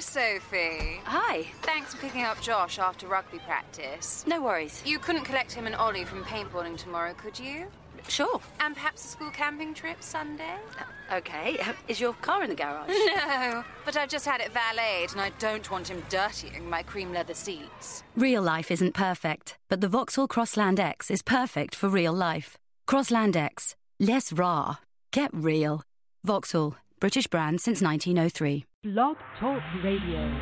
Sophie. Hi. Thanks for picking up Josh after rugby practice. No worries. You couldn't collect him and Ollie from paintballing tomorrow, could you? Sure. And perhaps a school camping trip Sunday? Okay. Is your car in the garage? No, but I've just had it valeted and I don't want him dirtying my cream leather seats. Real life isn't perfect, but the Vauxhall Crossland X is perfect for real life. Crossland X. Less raw. Get real. Vauxhall. British brand since 1903. Blog Talk Radio.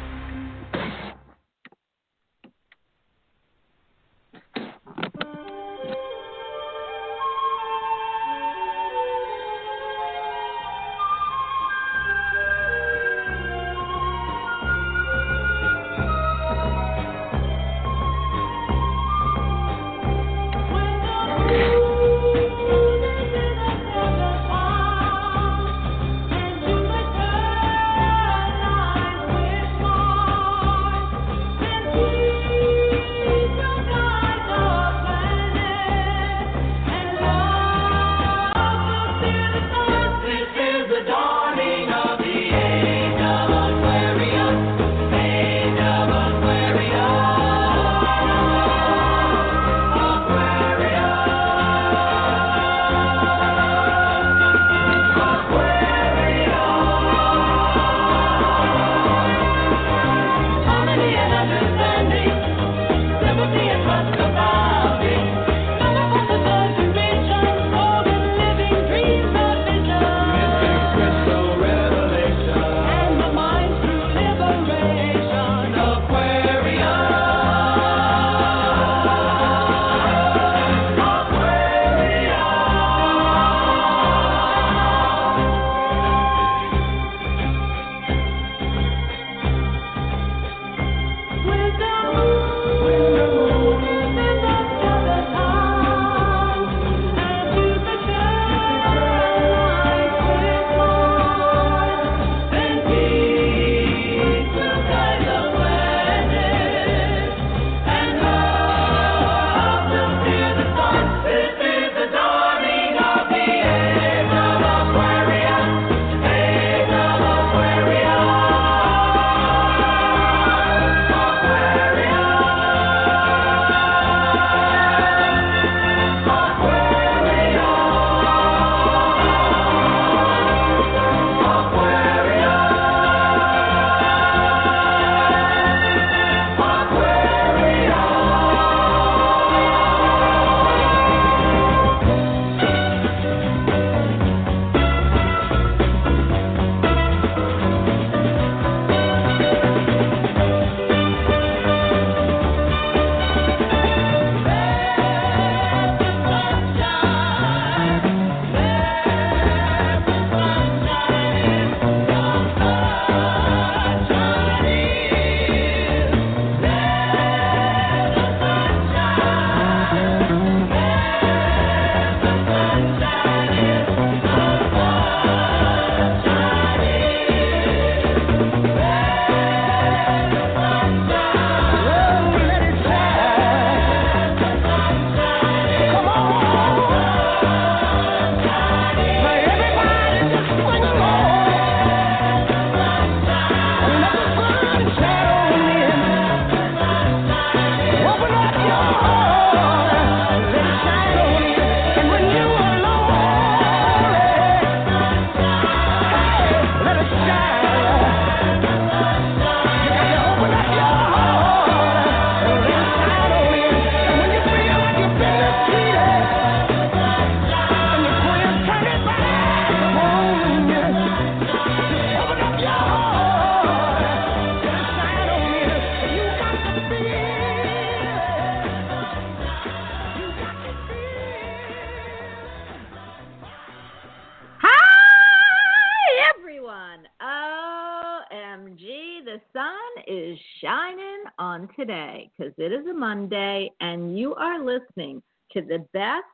Today, because it is a Monday, and you are listening to the best,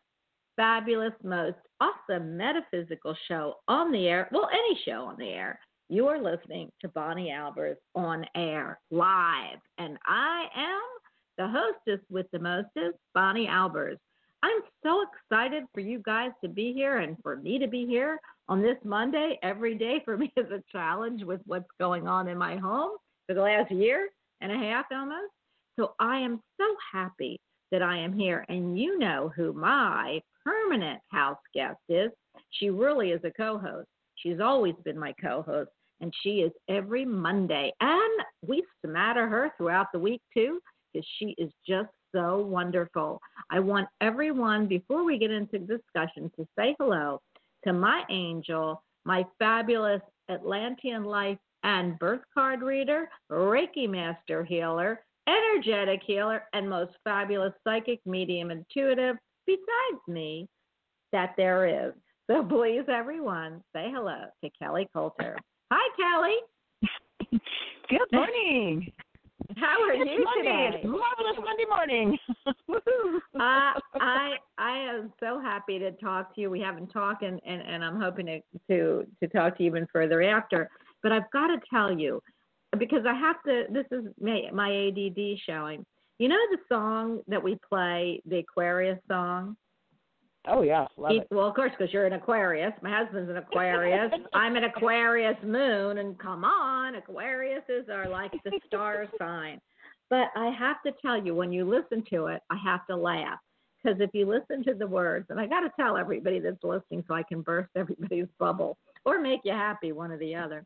fabulous, most awesome metaphysical show on the air. Well, any show on the air. You are listening to Bonnie Albers On Air live, and I am the hostess with the mostest, Bonnie Albers. I'm so excited for you guys to be here and for me to be here on this Monday. Every day for me is a challenge with what's going on in my home for the last year and a half almost. So I am so happy that I am here. And you know who my permanent house guest is. She really is a co-host. She's always been my co-host, and she is every Monday. And we smatter her throughout the week, too, because she is just so wonderful. I want everyone, before we get into discussion, to say hello to my angel, my fabulous Atlantean life and birth card reader, Reiki master healer, energetic healer, and most fabulous psychic medium intuitive, besides me, that there is. So please, everyone, say hello to Kelly Coulter. Hi, Kelly. Good morning. How are you today? It's marvelous Monday morning. I am so happy to talk to you. We haven't talked, and I'm hoping to talk to you even further after. But I've got to tell you, because I have to, this is my ADD showing. You know the song that we play, the Aquarius song? Oh, yeah. Love it. Well, of course, because you're an Aquarius. My husband's an Aquarius. I'm an Aquarius moon. And come on, Aquariuses are like the star sign. But I have to tell you, when you listen to it, I have to laugh. Because if you listen to the words, and I got to tell everybody that's listening so I can burst everybody's bubble or make you happy, one or the other.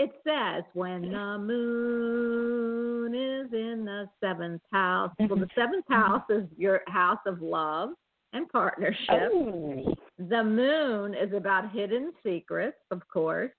It says, when the moon is in the seventh house. Well, the seventh house is your house of love and partnership. Oh. The moon is about hidden secrets, of course.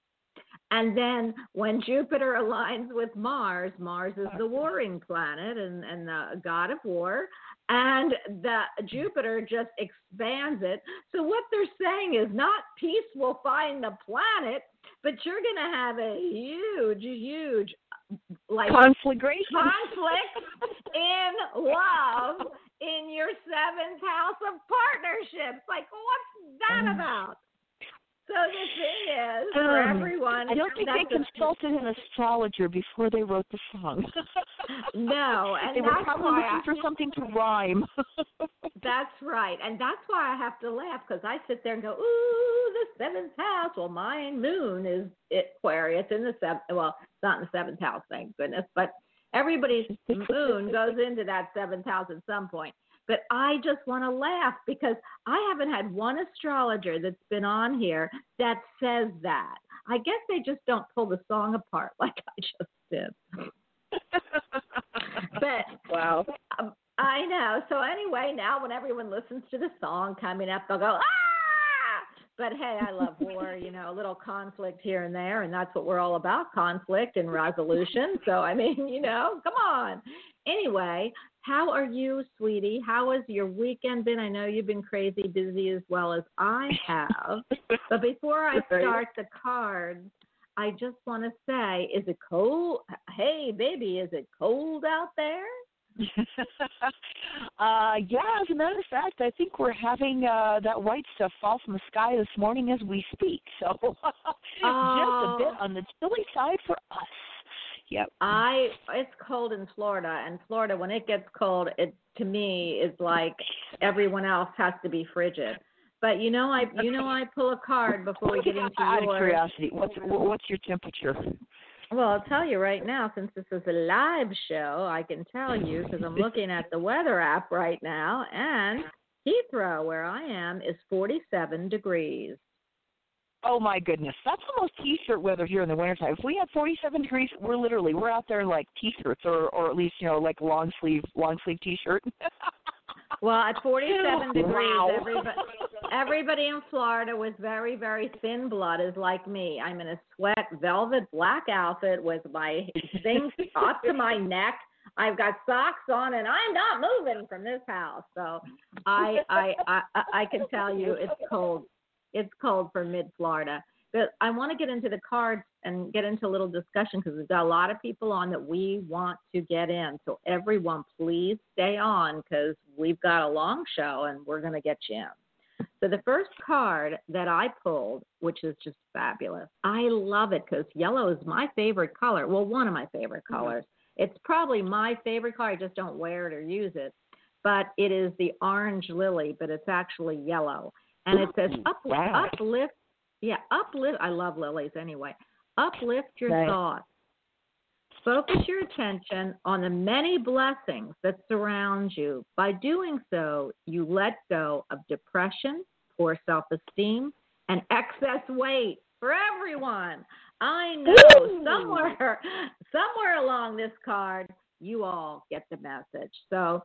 And then when Jupiter aligns with Mars, Mars is the warring planet and the god of war. And the Jupiter just expands it. So what they're saying is not peace will find the planet, but you're going to have a huge, huge like conflict in love in your seventh house of partnerships. Like, what's that about? So the thing is, for everyone... I don't think they consulted an astrologer before they wrote the song. No. And they were probably looking for something to rhyme. That's right. And that's why I have to laugh, because I sit there and go, ooh, the seventh house. Well, my moon is Aquarius in the seventh. Well, it's not in the seventh house, thank goodness. But everybody's moon goes into that seventh house at some point. But I just want to laugh because I haven't had one astrologer that's been on here that says that. I guess they just don't pull the song apart like I just did. But wow, I know. So anyway, now when everyone listens to the song coming up, they'll go, ah! But hey, I love war, you know, a little conflict here and there. And that's what we're all about, conflict and resolution. So, I mean, you know, come on. Anyway, how are you, sweetie? How has your weekend been? I know you've been crazy busy as well as I have. But before I start the cards, I just want to say, is it cold? Hey, baby, is it cold out there? Yeah, as a matter of fact, I think we're having that white stuff fall from the sky this morning as we speak. So just a bit on the chilly side for us. Yep. It's cold in Florida, and Florida, when it gets cold, it to me is like everyone else has to be frigid. But I pull a card before we get into yours. Out of curiosity, what's your temperature? Well, I'll tell you right now, since this is a live show, I can tell you because I'm looking at the weather app right now, and Heathrow, where I am, is 47 degrees. Oh, my goodness. That's almost T-shirt weather here in the wintertime. If we had 47 degrees, we're out there in, like, T-shirts or at least, you know, like long sleeve T-shirt. Well, at 47 degrees, everybody in Florida with very, very thin blood is like me. I'm in a sweat velvet black outfit with my things up to my neck. I've got socks on, and I'm not moving from this house. So I can tell you it's cold. It's cold for mid-Florida. But I want to get into the cards and get into a little discussion because we've got a lot of people on that we want to get in. So everyone, please stay on because we've got a long show and we're going to get you in. So the first card that I pulled, which is just fabulous, I love it because yellow is my favorite color. Well, one of my favorite colors. Mm-hmm. It's probably my favorite color. I just don't wear it or use it. But it is the orange lily, but it's actually yellow. And it says, uplift, I love lilies anyway, uplift your thoughts. focus your attention on the many blessings that surround you. By doing so, you let go of depression, poor self-esteem, and excess weight for everyone. I know somewhere along this card, you all get the message. So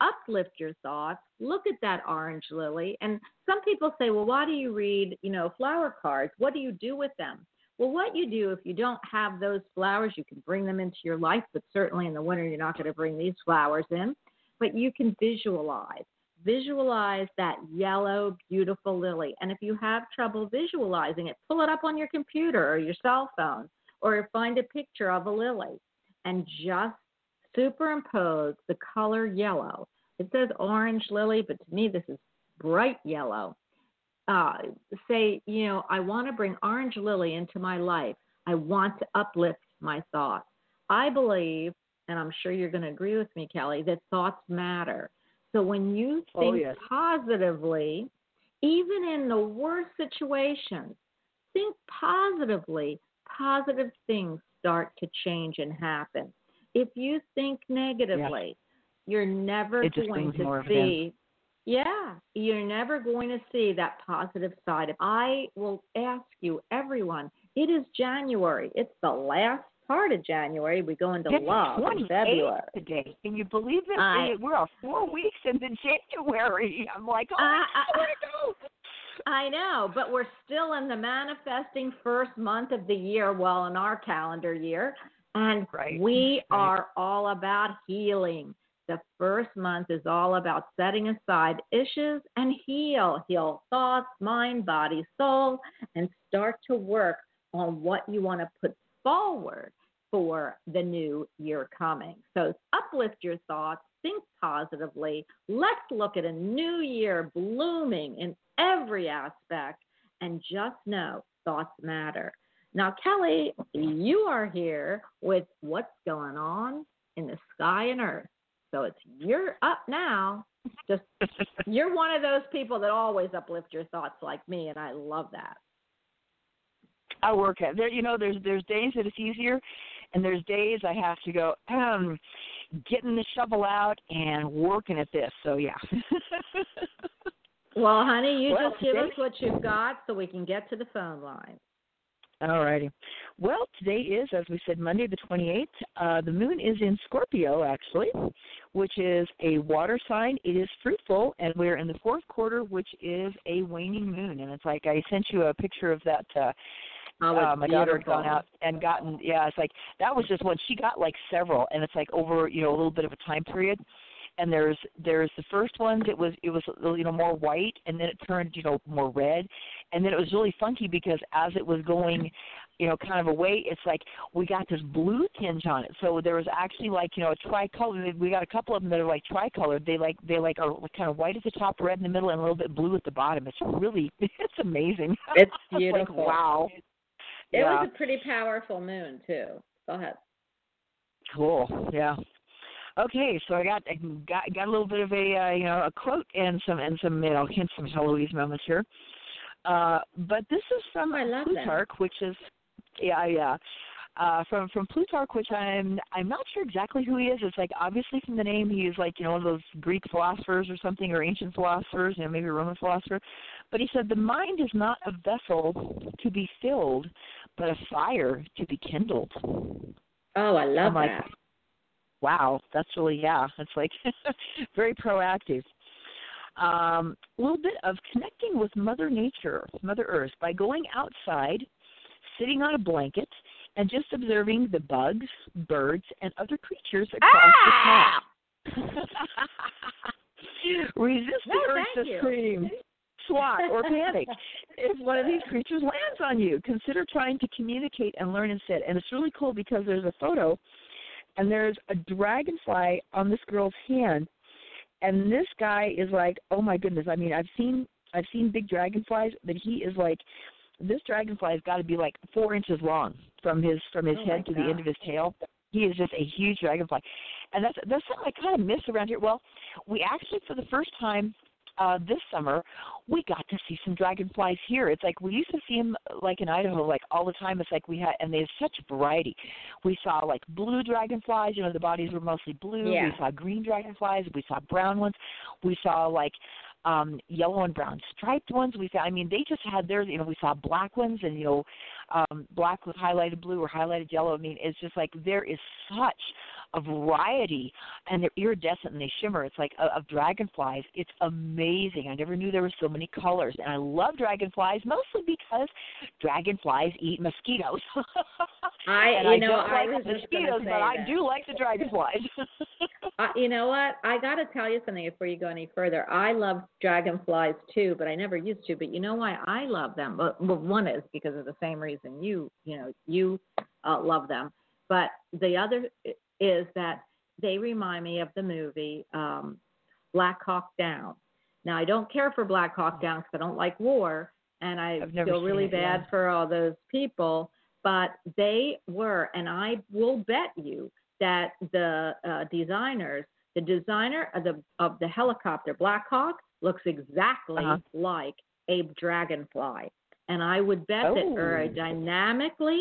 uplift your thoughts. Look at that orange lily. And some people say, well, why do you read, flower cards? What do you do with them? Well, what you do, if you don't have those flowers, you can bring them into your life, but certainly in the winter, you're not going to bring these flowers in. But you can visualize. Visualize that yellow, beautiful lily. And if you have trouble visualizing it, pull it up on your computer or your cell phone, or find a picture of a lily and just superimpose the color yellow. It says orange lily, but to me, this is bright yellow. Say, I want to bring orange lily into my life. I want to uplift my thoughts. I believe, and I'm sure you're going to agree with me, Kelly, that thoughts matter. So when you think positively, even in the worst situations, think positively, positive things start to change and happen. If you think negatively, you're never going to see. Yeah, you're never going to see that positive side. I will ask you, everyone, it is January. It's the last part of January. We go into love in February. Today. Can you believe it? We're 4 weeks into January. I'm like, oh, I want to go. I know, but we're still in the manifesting first month of the year, well, in our calendar year, and we are all about healing. The first month is all about setting aside issues and heal thoughts, mind, body, soul, and start to work on what you want to put forward for the new year coming. So uplift your thoughts, think positively. Let's look at a new year blooming in every aspect, and just know thoughts matter. Now, Kelly, you are here with what's going on in the sky and earth. So you're up now. Just you're one of those people that always uplift your thoughts like me, and I love that. I work at there. There's days that it's easier, and there's days I have to go getting the shovel out and working at this. So yeah. Well, honey, just give us what you've got so we can get to the phone line. All righty. Well, today is, as we said, Monday the 28th. The moon is in Scorpio, actually, which is a water sign. It is fruitful, and we're in the fourth quarter, which is a waning moon. And it's like I sent you a picture of that. My daughter had gone out and gotten, it's like that was just one. She got like several, and it's like over, a little bit of a time period. And there's the first ones. It was more white, and then it turned more red, and then it was really funky because as it was going, kind of away, it's like we got this blue tinge on it. So there was actually like a tricolor. We got a couple of them that are like tricolored. They are kind of white at the top, red in the middle, and a little bit blue at the bottom. It's amazing. It's beautiful. Like, wow. It was a pretty powerful moon too. Go ahead. Cool. Yeah. Okay, so I got a little bit of a a quote and some hints, some Heloise moments here, but this is from Plutarch, which is from Plutarch, which I'm not sure exactly who he is. It's like obviously from the name he is like one of those Greek philosophers or something, or ancient philosophers, maybe a Roman philosopher. But he said the mind is not a vessel to be filled, but a fire to be kindled. Oh, I love that. Wow, that's really, it's like very proactive. A little bit of connecting with Mother Nature, Mother Earth, by going outside, sitting on a blanket, and just observing the bugs, birds, and other creatures across the path. Resist the urge to scream, swat, or panic. If one of these creatures lands on you, consider trying to communicate and learn instead. And it's really cool because there's a photo. And there's a dragonfly on this girl's hand, and this guy is like, oh my goodness! I mean, I've seen big dragonflies, but he is like, this dragonfly's got to be like 4 inches long from his head to the end of his tail. He is just a huge dragonfly, and that's something I kind of miss around here. Well, we actually for the first time this summer, we got to see some dragonflies here. It's like we used to see them like in Idaho, like all the time. It's like we had, and they have such variety. We saw like blue dragonflies, you know, the bodies were mostly blue. Yeah. We saw green dragonflies. We saw brown ones. We saw like yellow and brown striped ones. We saw, I mean, they just had theirs, you know, we saw black ones and, you know, black with highlighted blue or highlighted yellow. I mean, it's just like there is such a variety, and they're iridescent and they shimmer. It's like of dragonflies. It's amazing. I never knew there were so many colors, and I love dragonflies mostly because dragonflies eat mosquitoes. I do like the dragonflies. You know what? I got to tell you something before you go any further. I love dragonflies too, but I never used to. But you know why I love them? Well, one is because of the same reason you love them, but the other is that they remind me of the movie Black Hawk Down. Now, I don't care for Black Hawk Down because I don't like war, and I feel really bad for all those people, but they were, and I will bet you that the designer of the helicopter, Black Hawk, looks exactly like a dragonfly. And I would bet that aerodynamically,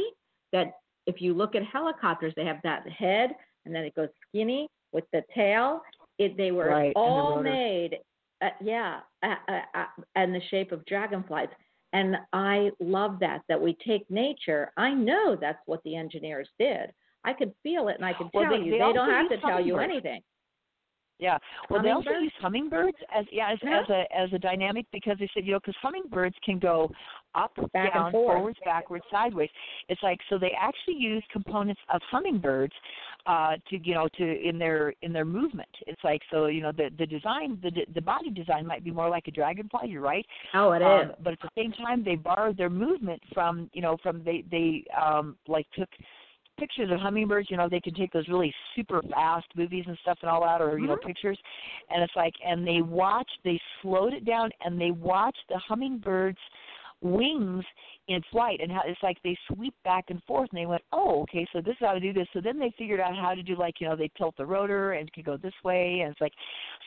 that if you look at helicopters, they have that head and then it goes skinny with the tail. They were all made, in the shape of dragonflies. And I love that we take nature. I know that's what the engineers did. I could feel it, and I could tell you. They don't have to tell you anything. Yeah, well, they also use hummingbirds as a dynamic, because they said, you know, because hummingbirds can go up, down, forwards, backwards, sideways. It's like, so they actually use components of hummingbirds in their movement. It's like, so, you know, the design, the body design might be more like a dragonfly. You're right. Oh, it is. But at the same time, they borrowed their movement from took pictures of hummingbirds. You know, they can take those really super fast movies and stuff and all that, or, you know, pictures, and it's like, and they slowed it down, and they watched the hummingbirds' wings in flight, and how it's like they sweep back and forth, and they went, oh, okay, so this is how to do this. So then they figured out how to do, like, you know, they tilt the rotor and it could go this way, and it's like,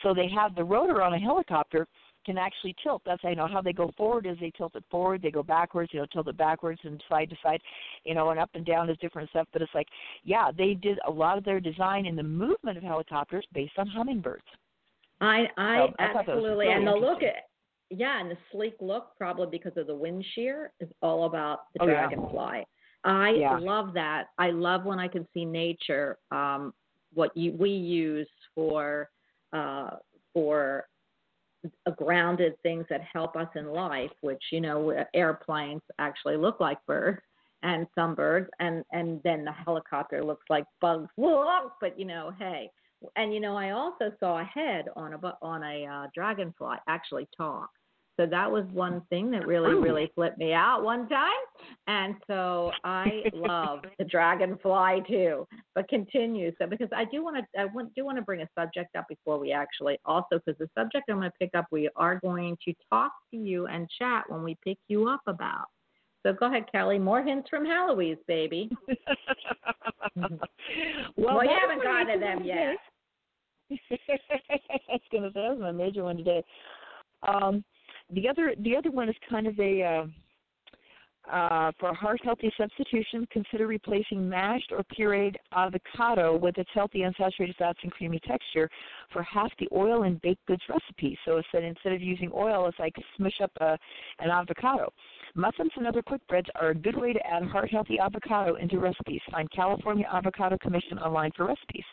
so they have the rotor on a helicopter can actually tilt. That's, you know, how they go forward is they tilt it forward, they go backwards, you know, tilt it backwards and side to side, you know, and up and down is different stuff. But it's like, yeah, they did a lot of their design in the movement of helicopters based on hummingbirds. I absolutely, really, and the look at, yeah, and the sleek look, probably because of the wind shear, is all about the dragonfly. Yeah. I love that. I love when I can see nature, we use for grounded things that help us in life, which, you know, airplanes actually look like birds, and some birds, and then the helicopter looks like bugs. But, you know, hey, and, you know, I also saw a head on a dragonfly actually talk. So that was one thing that really, really flipped me out one time. And so I love the dragonfly too, but continue. So, because I do want to bring a subject up before we actually also, because the subject I'm going to pick up, we are going to talk to you and chat when we pick you up about. So go ahead, Kelly. More hints from Halloween, baby. well, you haven't gotten to them yet. I was going to say, that was my major one today. The other one is kind of for a heart-healthy substitution, consider replacing mashed or pureed avocado with its healthy unsaturated fats and creamy texture for half the oil in baked goods recipes. So instead of using oil, it's like smush up an avocado. Muffins and other quick breads are a good way to add heart-healthy avocado into recipes. Find California Avocado Commission online for recipes.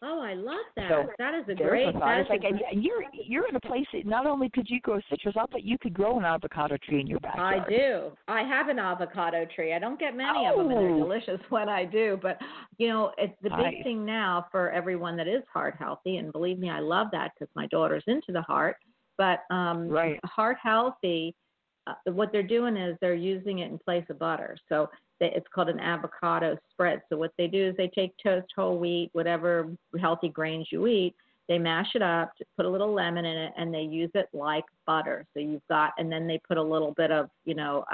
Oh, I love that. So that is a great thought. It's like, and you're in a place that not only could you grow citrus out, but you could grow an avocado tree in your backyard. I do. I have an avocado tree. I don't get many of them, and they're delicious when I do. But, you know, it's the big thing now for everyone that is heart healthy, and believe me, I love that because my daughter's into the heart. But heart healthy, what they're doing is they're using it in place of butter. So it's called an avocado spread. So what they do is they take toast, whole wheat, whatever healthy grains you eat, they mash it up, put a little lemon in it, and they use it like butter. So you've got, and then they put a little bit of, you know,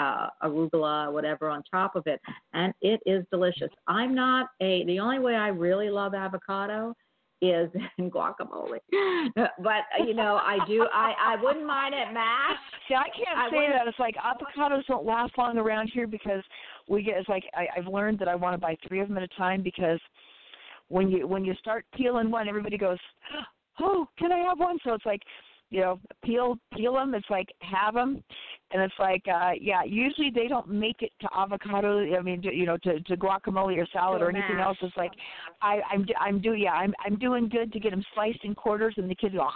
arugula, whatever on top of it. And it is delicious. The only way I really love avocado is in guacamole. But, you know, I wouldn't mind it mashed. See, I can't say that. It's like avocados don't last long around here because we get, it's like I've learned that I want to buy three of them at a time because when you start peeling one, everybody goes, oh, can I have one? So it's like, you know, peel them. It's like, have them. And it's like, yeah, usually they don't make it to avocado, I mean, to guacamole or salad or anything else. It's like, I'm doing good to get them sliced in quarters and the kids go,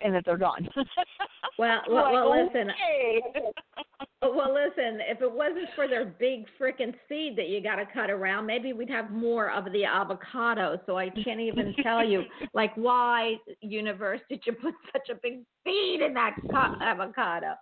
and then they're gone. Well, listen. Okay. Well, listen, if it wasn't for their big frickin' seed that you got to cut around, maybe we'd have more of the avocado. So I can't even tell you, like, why, universe, did you put such a big seed in that avocado?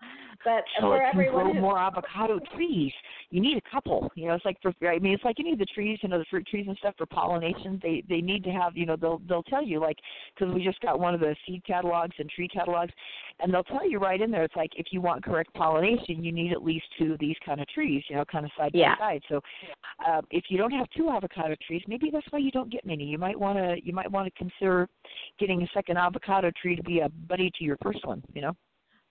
But so for everyone grow more avocado trees. You need a couple. You know, it's like it's like any of the trees, you know, the fruit trees and stuff for pollination. They need to have, you know, they'll tell you, like, because we just got one of the seed catalogs and tree catalogs, and they'll tell you right in there. It's like, if you want correct pollination, you need at least two of these kind of trees, you know, kind of side by side. So if you don't have two avocado trees, maybe that's why you don't get many. You might want to consider getting a second avocado tree to be a buddy to your first one. You know.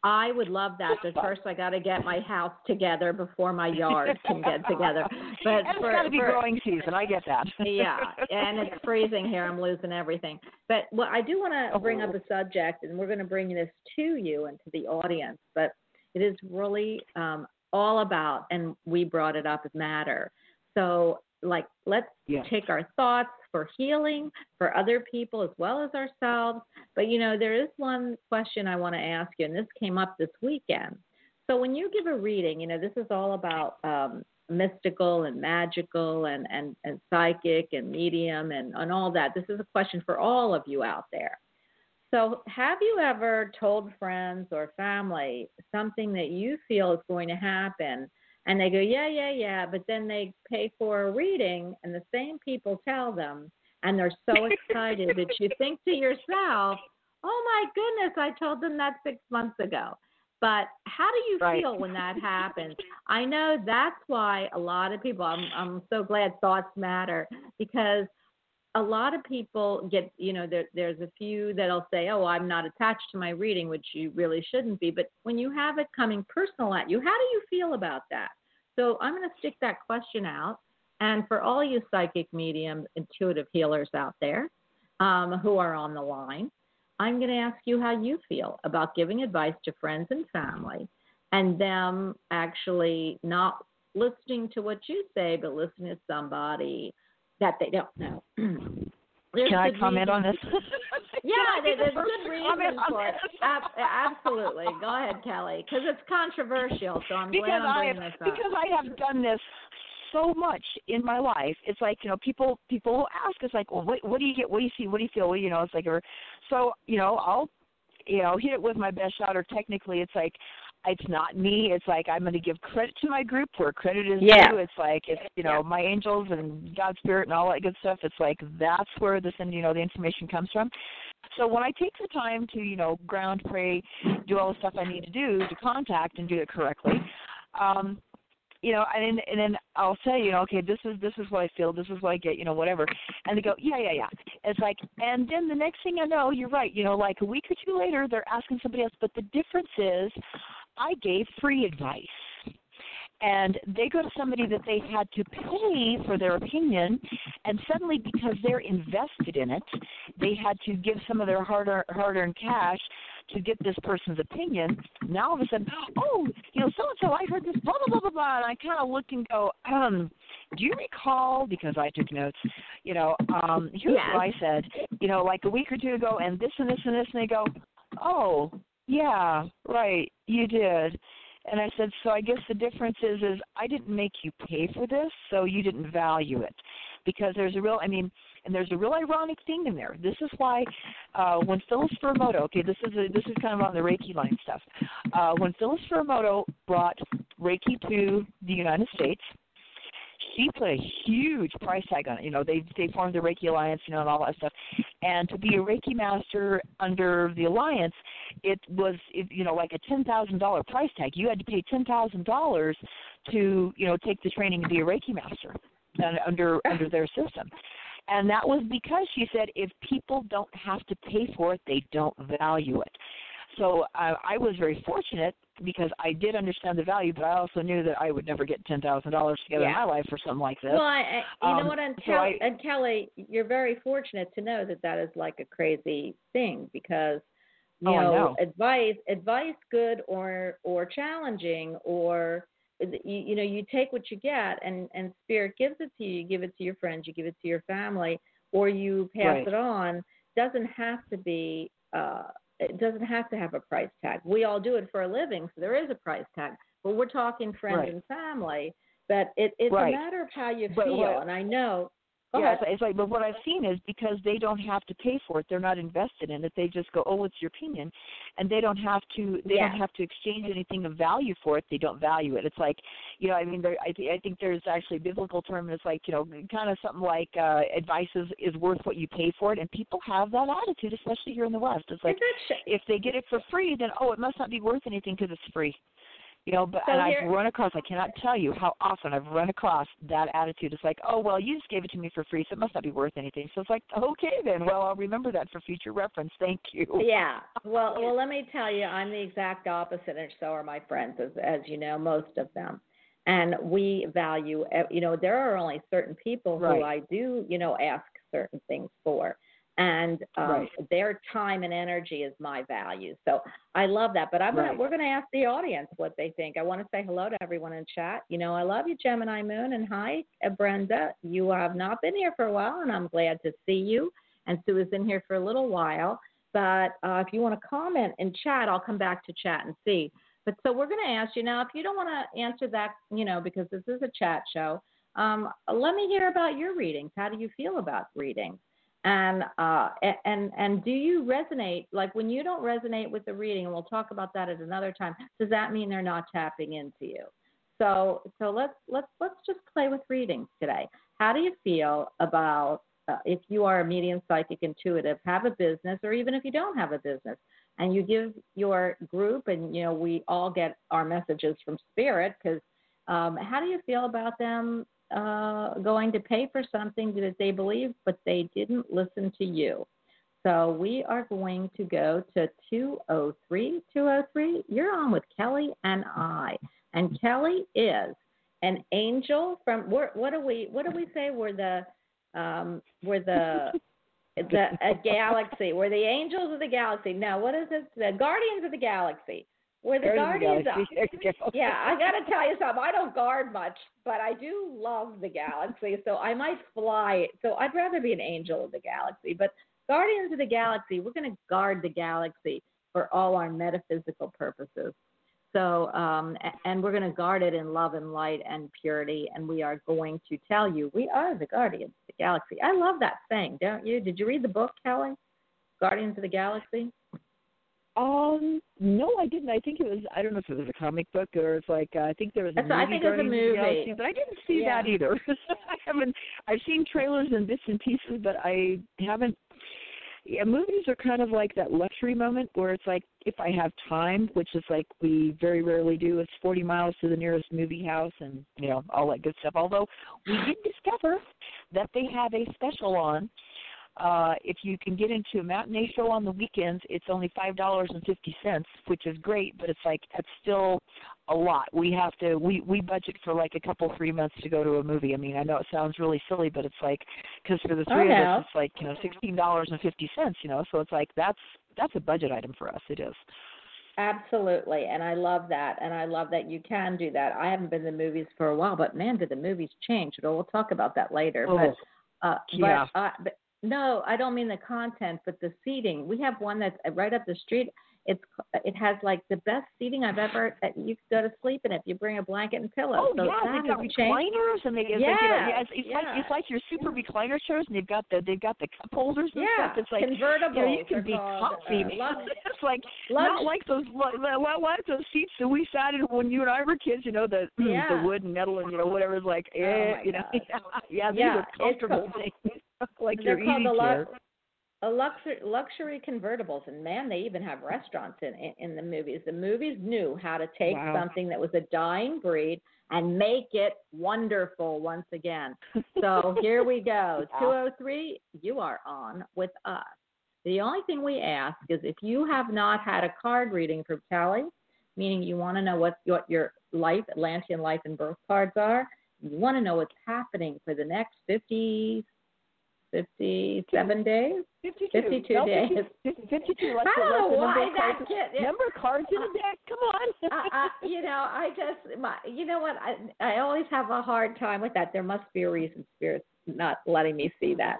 I would love that, but first I got to get my house together before my yard can get together. But it's got to be growing season. I get that. Yeah, and it's freezing here. I'm losing everything. But well, I do want to bring up a subject, and we're going to bring this to you and to the audience. But it is really all about, and we brought it up, matter. So, like, let's take our thoughts for healing, for other people as well as ourselves. But, you know, there is one question I want to ask you, and this came up this weekend. So when you give a reading, you know, this is all about mystical and magical and psychic and medium and all that. This is a question for all of you out there. So have you ever told friends or family something that you feel is going to happen? And they go, yeah, but then they pay for a reading, and the same people tell them, and they're so excited that you think to yourself, oh, my goodness, I told them that 6 months ago. But how do you feel when that happens? I know that's why a lot of people, I'm so glad thoughts matter, because a lot of people get, you know, there's a few that'll say, oh, I'm not attached to my reading, which you really shouldn't be. But when you have it coming personal at you, how do you feel about that? So I'm going to stick that question out. And for all you psychic medium intuitive healers out there who are on the line, I'm going to ask you how you feel about giving advice to friends and family and them actually not listening to what you say, but listening to somebody that they don't know. Can I comment on this? Yeah, there's good reason for it. Absolutely. Go ahead, Kelly, because it's controversial, so I'm glad I'm bringing this up. Because I have done this so much in my life. It's like, you know, people ask us, like, well, what do you get? What do you see? What do you feel? Well, you know, it's like, so, you know, I'll, you know, hit it with my best shot, or technically it's like, it's not me. It's like, I'm going to give credit to my group where credit is due. It's like, it's, you know, my angels and God's spirit and all that good stuff. It's like, that's where this, and, you know, the information comes from. So when I take the time to, you know, ground, pray, do all the stuff I need to do to contact and do it correctly, you know, and then I'll say, you know, okay, this is what I feel, this is what I get, you know, whatever. And they go, yeah. It's like, and then the next thing I know, you're right, you know, like a week or two later, they're asking somebody else. But the difference is, I gave free advice. And they go to somebody that they had to pay for their opinion, and suddenly, because they're invested in it, they had to give some of their hard-earned cash to get this person's opinion. Now, all of a sudden, oh, you know, so-and-so, I heard this, blah, blah, blah, blah, blah, and I kind of look and go, do you recall, because I took notes, you know, here's what I said, you know, like a week or two ago, and this and this and this, and they go, oh, yeah, right, you did. And I said, so I guess the difference is I didn't make you pay for this, so you didn't value it. Because there's a real, I mean, and there's a real ironic thing in there. This is why when Phyllis Furumoto, okay, this is kind of on the Reiki line stuff. When Phyllis Furumoto brought Reiki to the United States, she put a huge price tag on it. You know, they formed the Reiki Alliance, you know, and all that stuff. And to be a Reiki master under the Alliance, it was, you know, like a $10,000 price tag. You had to pay $10,000 to, you know, take the training and be a Reiki master under their system. And that was because she said if people don't have to pay for it, they don't value it. So I was very fortunate because I did understand the value, but I also knew that I would never get $10,000 together in my life for something like this. Well, you know what, and Kelly, you're very fortunate to know that that is like a crazy thing because, you know, advice, good or challenging or, you know, you take what you get and spirit gives it to you. You give it to your friends, you give it to your family, or you pass it on. Doesn't have to be it doesn't have to have a price tag. We all do it for a living, so there is a price tag. But we're talking friends and family. But it's a matter of how you feel. And I know. Yeah, it's like, but what I've seen is because they don't have to pay for it, they're not invested in it. They just go, oh, it's your opinion, and they don't have to. They don't have to exchange anything of value for it. They don't value it. It's like, you know, I mean, I think there's actually a biblical term. It's like, you know, kind of something like advice is worth what you pay for it, and people have that attitude, especially here in the West. It's like if they get it for free, then oh, it must not be worth anything because it's free. You know, but so and I've run across, I cannot tell you how often I've run across that attitude. It's like, oh, well, you just gave it to me for free, so it must not be worth anything. So it's like, okay, then, well, I'll remember that for future reference. Thank you. Yeah. Well, let me tell you, I'm the exact opposite, and so are my friends, as you know, most of them. And we value, you know, there are only certain people who I do, you know, ask certain things for. And their time and energy is my value. So I love that. But we're going to ask the audience what they think. I want to say hello to everyone in chat. You know, I love you, Gemini Moon. And hi, Brenda. You have not been here for a while, and I'm glad to see you. And Sue has been here for a little while. But if you want to comment in chat, I'll come back to chat and see. But so we're going to ask you now, if you don't want to answer that, you know, because this is a chat show, let me hear about your readings. How do you feel about readings? And do you resonate, like when you don't resonate with the reading, and we'll talk about that at another time, does that mean they're not tapping into you? So let's just play with readings today. How do you feel about if you are a medium, psychic, intuitive, have a business, or even if you don't have a business and you give your group, and, you know, we all get our messages from spirit, because how do you feel about them going to pay for something that they believe, but they didn't listen to you? So we are going to go to 203. 203, you're on with Kelly and I. And Kelly is an angel from, what do we say? We're the galaxy. We're the angels of the galaxy. No, what is it? The Guardians of the Galaxy. We're the Guardians of. Yeah, I got to tell you something. I don't guard much, but I do love the galaxy, so I might fly. So I'd rather be an angel of the galaxy. But Guardians of the Galaxy, we're going to guard the galaxy for all our metaphysical purposes. So, and we're going to guard it in love and light and purity, and we are going to tell you we are the Guardians of the Galaxy. I love that saying, don't you? Did you read the book, Kelly? Guardians of the Galaxy? No, I didn't. I think it was, I don't know if it was a comic book or it's like, I think there was a movie. I think it was a movie. Galaxy, but I didn't see that either. I've seen trailers and bits and pieces, but I haven't. Yeah, movies are kind of like that luxury moment where it's like, if I have time, which is like we very rarely do, it's 40 miles to the nearest movie house and, you know, all that good stuff. Although we did discover that they have a special on. If you can get into a matinee show on the weekends, it's only $5.50, which is great, but it's like, that's still a lot. We have to, we budget for like a couple, 3 months to go to a movie. I mean, I know it sounds really silly, but it's like, because for the three of us, it's like, you know, $16.50, you know, so it's like, that's a budget item for us. It is. Absolutely. And I love that. And I love that you can do that. I haven't been to the movies for a while, but man, did the movies change. We'll talk about that later. Oh, but no, I don't mean the content, but the seating. We have one that's right up the street. It has like the best seating I've ever. You can go to sleep in it if you bring a blanket and pillow. Oh so yeah, they got recliners and they get it's like your super recliner chairs, and they've got the cup holders and stuff. It's like convertible. You know, you can be comfy. It's like not like those seats that we sat in when you and I were kids. You know the wood and metal and you know whatever is like you know these are comfortable things. Like they're called luxury convertibles, and man, they even have restaurants in the movies. The movies knew how to take something that was a dying breed and make it wonderful once again. So here we go. 203, you are on with us. The only thing we ask is if you have not had a card reading from Kelly, meaning you want to know what your life, Atlantean life and birth cards are, you want to know what's happening for the next 57 days? 52 days. 52. Like I don't know why that kid. Number of cards in the deck. Come on. You know what? I always have a hard time with that. There must be a reason Spirit's not letting me see that.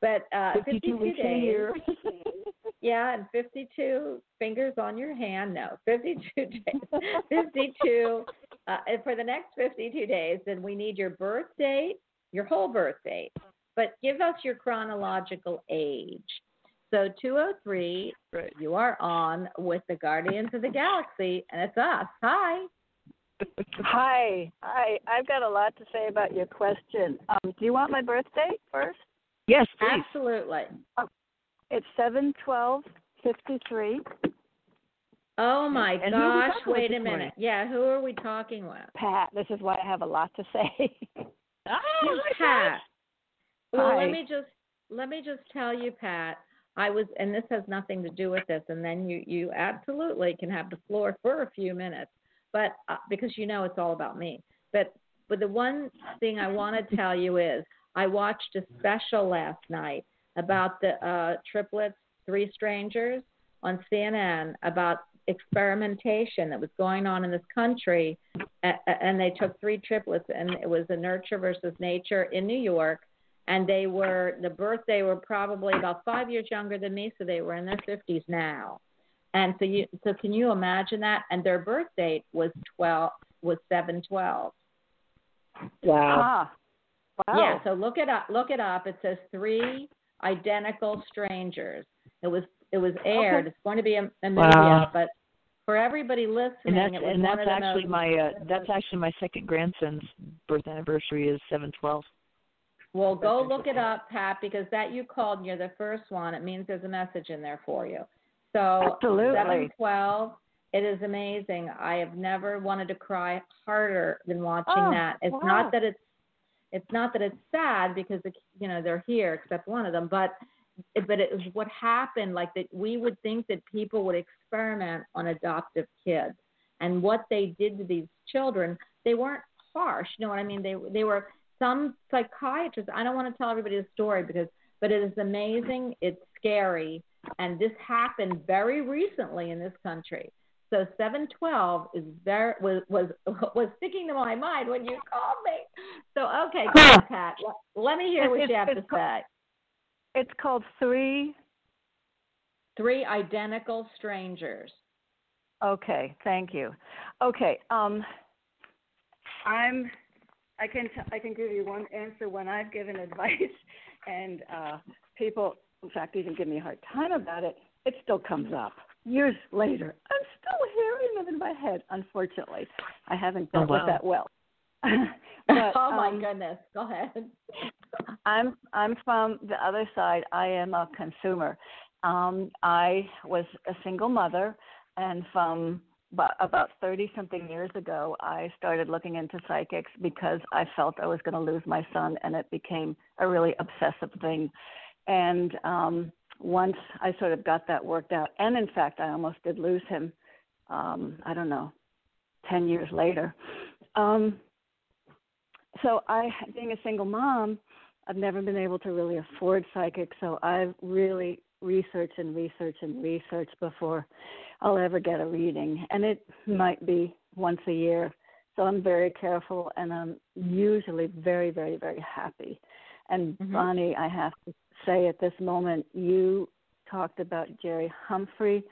But 52 days. Yeah, and 52 fingers on your hand. No, 52 days. 52. And for the next 52 days, then we need your birth date, your whole birth date. But give us your chronological age. So 203, right. You are on with the Guardians of the Galaxy, and it's us. Hi. Hi. Hi. I've got a lot to say about your question. Do you want my birth date first? Yes, please. Absolutely. Oh, it's 7/12/53. Oh, my gosh. Wait a minute. Yeah, who are we talking with? Pat. This is why I have a lot to say. Oh, Pat. Well, let me just tell you, Pat, and this has nothing to do with this, and then you absolutely can have the floor for a few minutes, but because you know it's all about me. But the one thing I want to tell you is I watched a special last night about the triplets, three strangers on CNN about experimentation that was going on in this country, and they took three triplets, and it was a nurture versus nature in New York. And they were probably about 5 years younger than me, so they were in their 50s now. And so can you imagine that? And their birth date was 7/12. Wow. Ah. Wow. Yeah. So look it up. It says three identical strangers. It was aired. Okay. It's going to be a movie, but for everybody listening, that's actually my second grandson's birth anniversary is 7/12. Well, go look it up, Pat, because that you called and you're the first one. It means there's a message in there for you. So 7/12, it is amazing. I have never wanted to cry harder than watching that. It's not that it's sad because they're here except one of them, but it was what happened. Like that, we would think that people would experiment on adoptive kids and what they did to these children. They weren't harsh, you know what I mean? They were. Some psychiatrists, I don't want to tell everybody the story, but it is amazing, it's scary, and this happened very recently in this country. So 7/12 is was sticking to my mind when you called me. So, okay, Pat, let me hear what you have to say. It's called Three Identical Strangers. Okay, thank you. Okay, I can give you one answer when I've given advice, and people, in fact, even give me a hard time about it. It still comes up years later. I'm still hearing them in my head. Unfortunately, I haven't dealt with that well. But, my goodness! Go ahead. I'm from the other side. I am a consumer. I was a single mother, and from about 30-something years ago, I started looking into psychics because I felt I was going to lose my son, and it became a really obsessive thing. And once I sort of got that worked out, and in fact, I almost did lose him, 10 years later. So being a single mom, I've never been able to really afford psychics, so I've really research before I'll ever get a reading, and it might be once a year. So I'm very careful, and I'm usually very, very, very happy. And Bonnie, I have to say at this moment, you talked about Jerry Humphrey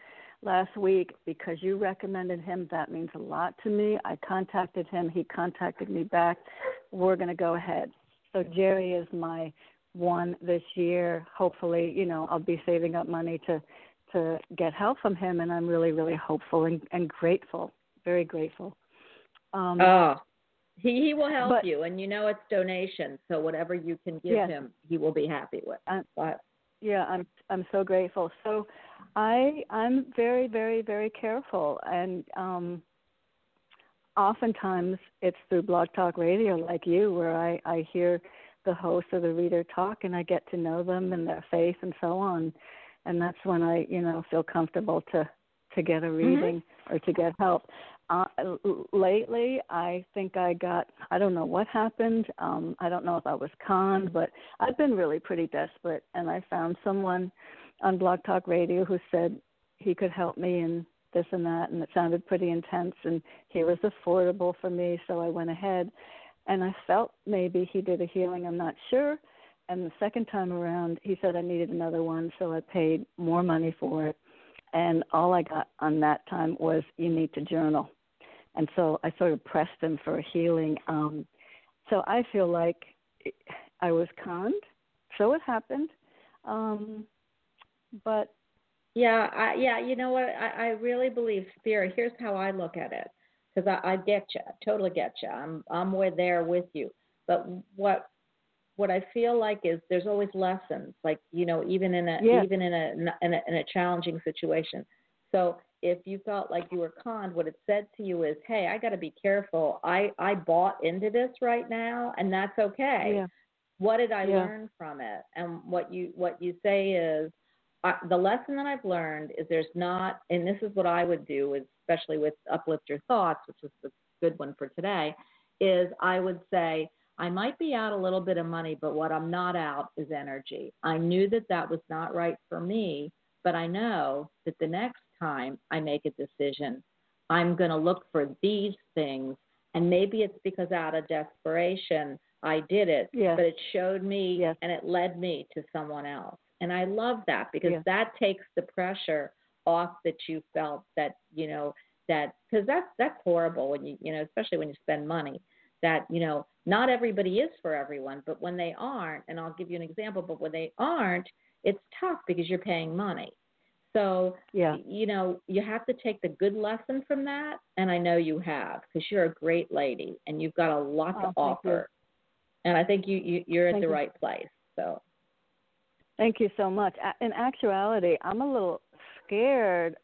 last week because you recommended him. That means a lot to me. I contacted him. He contacted me back. We're going to go ahead. So Jerry is my one this year. Hopefully, I'll be saving up money to get help from him, and I'm really, really hopeful and grateful, very grateful. He will help you, and it's donations, so whatever you can give him, he will be happy with. I'm so grateful. So I'm very, very, very careful, and oftentimes it's through Blog Talk Radio like you, where I hear the host or the reader talk and I get to know them and their faith and so on. And that's when I, feel comfortable to get a reading mm-hmm. or to get help. Lately, I think I don't know what happened. I don't know if I was conned, but I've been really pretty desperate. And I found someone on Blog Talk Radio who said he could help me in this and that. And it sounded pretty intense. And he was affordable for me. So I went ahead and I felt maybe he did a healing. I'm not sure. And the second time around, he said I needed another one, so I paid more money for it. And all I got on that time was, you need to journal. And so I sort of pressed him for a healing. So I feel like I was conned, so it happened. But Yeah, you know what? I really believe, Spirit, here's how I look at it, because I get you, totally get you. I'm there with you. But what I feel like is there's always lessons, like, even in a challenging situation. So if you felt like you were conned, what it said to you is, hey, I got to be careful. I bought into this right now, and that's okay. Yeah. What did I learn from it? And what you say is, the lesson that I've learned is there's not, and this is what I would do, especially with Uplift Your Thoughts, which is the good one for today, is I would say, I might be out a little bit of money, but what I'm not out is energy. I knew that was not right for me, but I know that the next time I make a decision, I'm going to look for these things. And maybe it's because out of desperation, I did it, but it showed me and it led me to someone else. And I love that, because that takes the pressure off that you felt that, because that's horrible when you especially when you spend money. That, not everybody is for everyone, but when they aren't, and I'll give you an example, but when they aren't, it's tough because you're paying money. So, you have to take the good lesson from that, and I know you have, because you're a great lady, and you've got a lot to offer. And I think you're at the right place. So, thank you so much. In actuality, I'm a little scared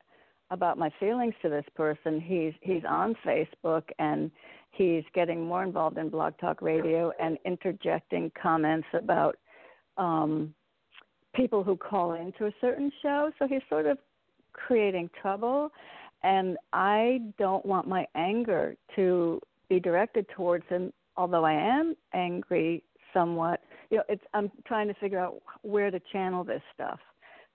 about my feelings to this person. He's on Facebook, and he's getting more involved in Blog Talk Radio and interjecting comments about people who call into a certain show. So he's sort of creating trouble, and I don't want my anger to be directed towards him, although I am angry somewhat. I'm trying to figure out where to channel this stuff,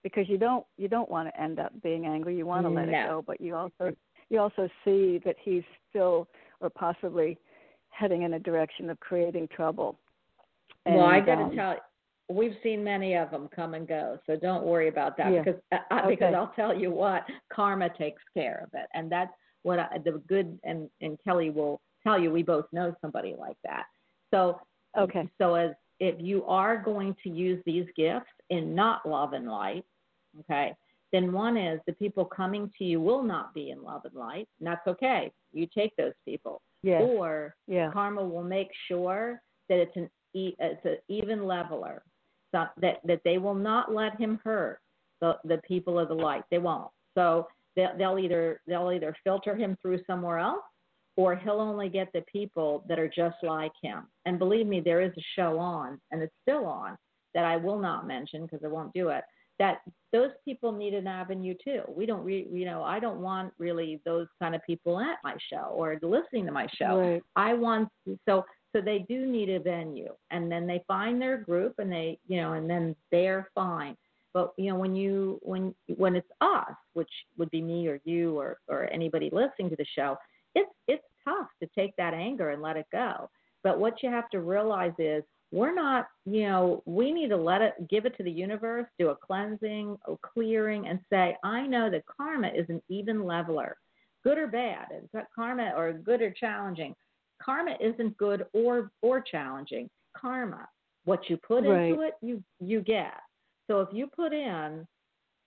because you don't want to end up being angry. You want to let it go, but you also see that he's still or possibly heading in a direction of creating trouble. And, well, I got to tell you, we've seen many of them come and go, so don't worry about that, because I'll tell you what, karma takes care of it. And that's what and Kelly will tell you, we both know somebody like that. So if you are going to use these gifts in not love and light, okay, then one is the people coming to you will not be in love and light, and that's okay. You take those people. Yes. Or karma will make sure that it's an even leveler, so that they will not let him hurt the people of the light. They won't. So they'll either filter him through somewhere else, or he'll only get the people that are just like him. And believe me, there is a show on, and it's still on, that I will not mention because I won't do it, that those people need an avenue too. We don't, I don't want really those kind of people at my show or listening to my show. Right. So they do need a venue, and then they find their group, and they, and then they're fine. But when it's us, which would be me or you or anybody listening to the show, it's tough to take that anger and let it go. But what you have to realize is, we're not, we need to give it to the universe, do a cleansing, a clearing, and say, I know that karma is an even leveler, good or bad. It's not karma or good or challenging. Karma isn't good or challenging. Karma, what you put into it, you get. So if you put in,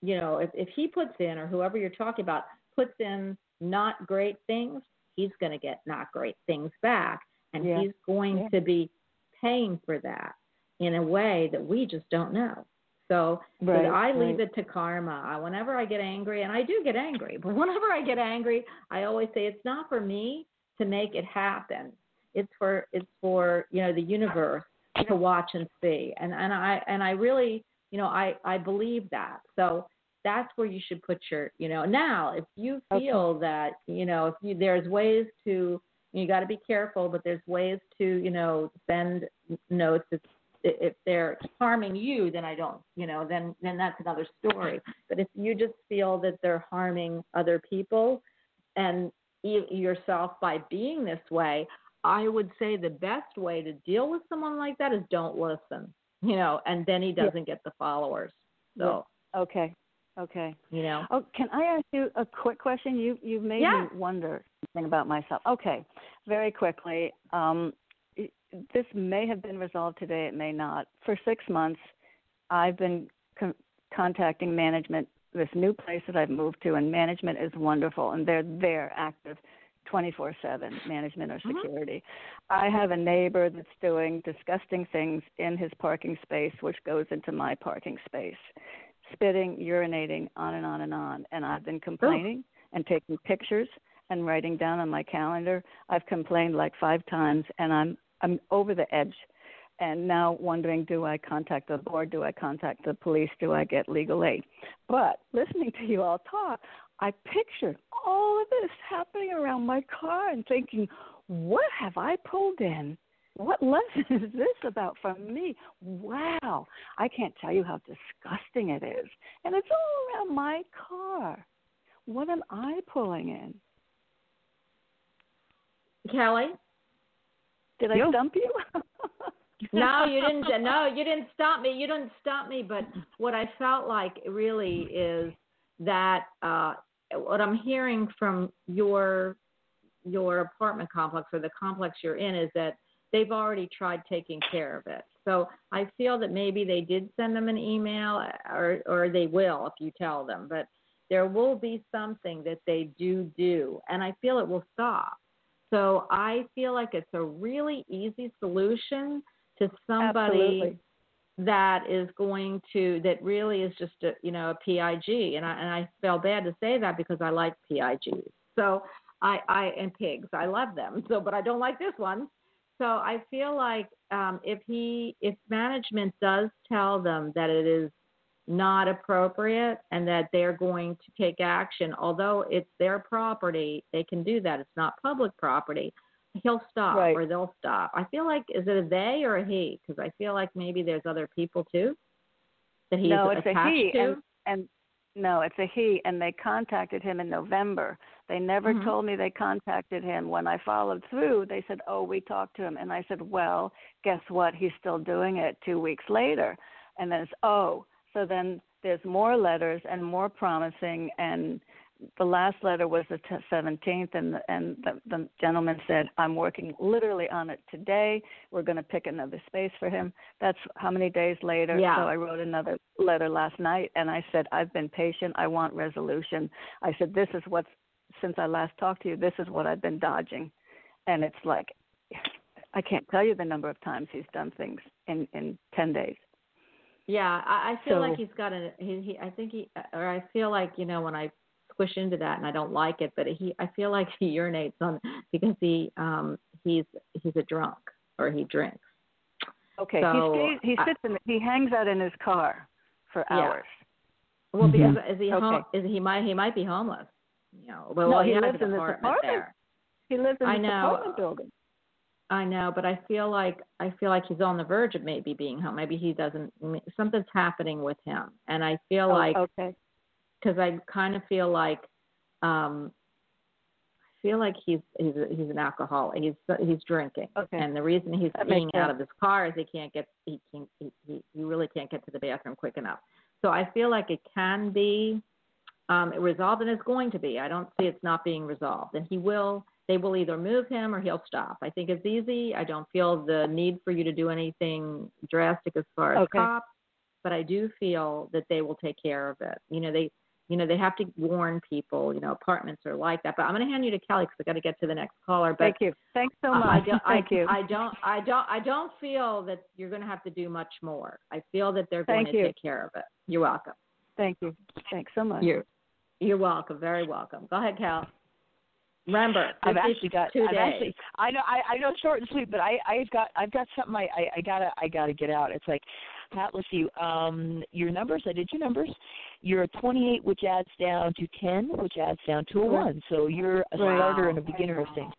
if he puts in, or whoever you're talking about puts in not great things, he's going to get not great things back, and he's going to be paying for that in a way that we just don't know. So I leave it to karma. Whenever I get angry, and I do get angry, but whenever I get angry, I always say it's not for me. to make it happen. It's for you know, the universe to watch and see. And I really, you know, I believe that. So that's where you should put your, you know, now if you feel that, you know, if you, there's ways to, you got to be careful, but there's ways to, you know, send notes. If they're harming you, then I don't, you know, then that's another story. But if you just feel that they're harming other people and yourself by being this way, I would say the best way to deal with someone like that is don't listen, you know, and then he doesn't get the followers. So yeah. Okay. You know. Oh, can I ask you a quick question? You made me wonder something about myself. Okay, very quickly. This may have been resolved today. It may not. For 6 months, I've been contacting management, this new place that I've moved to, and management is wonderful, and they're there, active 24/7, management or security. I have a neighbor that's doing disgusting things in his parking space, which goes into my parking space, spitting, urinating, on and on and on. And I've been complaining and taking pictures and writing down on my calendar. I've complained like 5 times, and I'm over the edge, and now wondering, do I contact the board? Do I contact the police? Do I get legal aid? But listening to you all talk, I pictured all of this happening around my car and thinking, what have I pulled in? What lesson is this about from me? Wow. I can't tell you how disgusting it is. And it's all around my car. What am I pulling in? Kelly? Did I stump you? No, you didn't stump me. You didn't stump me. But what I felt like really is that what I'm hearing from your apartment complex or the complex you're in is that they've already tried taking care of it. So I feel that maybe they did send them an email or they will if you tell them. But there will be something that they do. And I feel it will stop. So I feel like it's a really easy solution to somebody that is going to, that really is just a, you know, a PIG. And I feel bad to say that because I like PIGs. So I and pigs, I love them. So, but I don't like this one. So I feel like if management does tell them that it is not appropriate and that they're going to take action, although it's their property, they can do that. It's not public property. He'll stop or they'll stop. I feel like, is it a they or a he? Because I feel like maybe there's other people too that he's attached to. No, it's a he. No, it's a he, and they contacted him in November. They never told me they contacted him. When I followed through, they said, oh, we talked to him. And I said, well, guess what? He's still doing it 2 weeks later. And then it's, so then there's more letters and more promising, and the last letter was the 17th, and the gentleman said, I'm working literally on it today. We're going to pick another space for him. That's how many days later. Yeah. So I wrote another letter last night, and I said, I've been patient. I want resolution. I said, this is what's, since I last talked to you, this is what I've been dodging. And it's like, I can't tell you the number of times he's done things in 10 days. Yeah, I feel like he's got a. I feel like, you know, when I squish into that and I don't like it, but I feel like he urinates on because he's a drunk or he drinks. Okay, so, he hangs out in his car for hours. Well, because is he home? Is he might be homeless? You know, but he lives in this apartment there. He lives in this apartment building. I know, but I feel like he's on the verge of maybe being home. Maybe he doesn't. Something's happening with him, and I feel like because I kind of feel like he's an alcoholic. He's drinking, and the reason he's being out of his car is he really can't get to the bathroom quick enough. So I feel like it can be resolved, and it's going to be. I don't see it's not being resolved, and he will. They will either move him or he'll stop. I think it's easy. I don't feel the need for you to do anything drastic as far as cops, but I do feel that they will take care of it. They have to warn people. You know, apartments are like that. But I'm going to hand you to Kelly because I got to get to the next caller. But, thank you. Thanks so much. I don't feel that you're going to have to do much more. I feel that they're going to take care of it. You're welcome. Thank you. Thanks so much. You're welcome. Very welcome. Go ahead, Cal. Remember, I've actually got. I know, short and sweet, but I've got something. I gotta get out. It's like, Pat, let's see. Your numbers. I did your numbers. You're a 28, which adds down to 10, which adds down to a 1. So you're a starter and a beginner of things.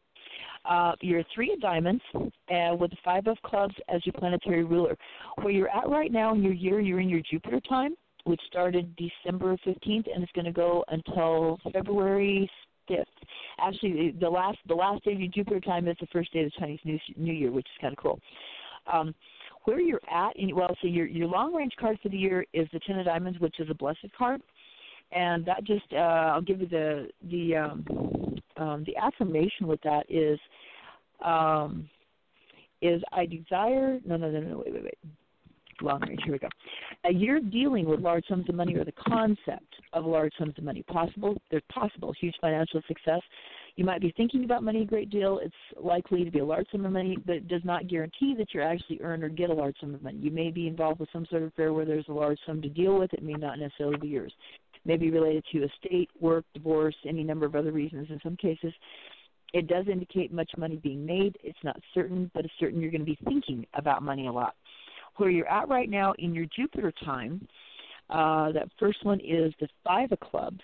You're a 3 of diamonds with a 5 of clubs as your planetary ruler. Where you're at right now in your year, you're in your Jupiter time, which started December 15th and it's going to go until February 5th. Actually, the last day of your Jupiter time is the first day of the Chinese New Year, which is kind of cool. Where you're at, so your long-range card for the year is the 10 of diamonds, which is a blessed card. And that just, I'll give you the affirmation with that is I desire, wait. Long range, here we go. You're dealing with large sums of money or the concept of large sums of money. There's huge financial success. You might be thinking about money a great deal. It's likely to be a large sum of money, but it does not guarantee that you actually earn or get a large sum of money. You may be involved with some sort of affair where there's a large sum to deal with. It may not necessarily be yours. It may be related to estate, work, divorce, any number of other reasons. In some cases, it does indicate much money being made. It's not certain, but it's certain you're going to be thinking about money a lot. Where you're at right now in your Jupiter time, that first one is the 5 of clubs,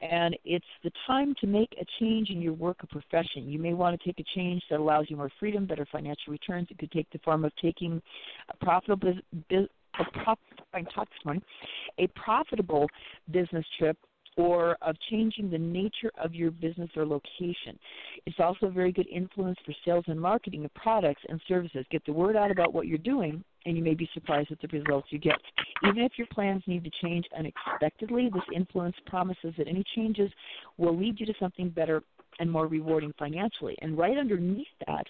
and it's the time to make a change in your work or profession. You may want to take a change that allows you more freedom, better financial returns. It could take the form of taking a profitable business trip, or of changing the nature of your business or location. It's also a very good influence for sales and marketing of products and services. Get the word out about what you're doing, and you may be surprised at the results you get. Even if your plans need to change unexpectedly, this influence promises that any changes will lead you to something better and more rewarding financially. And right underneath that,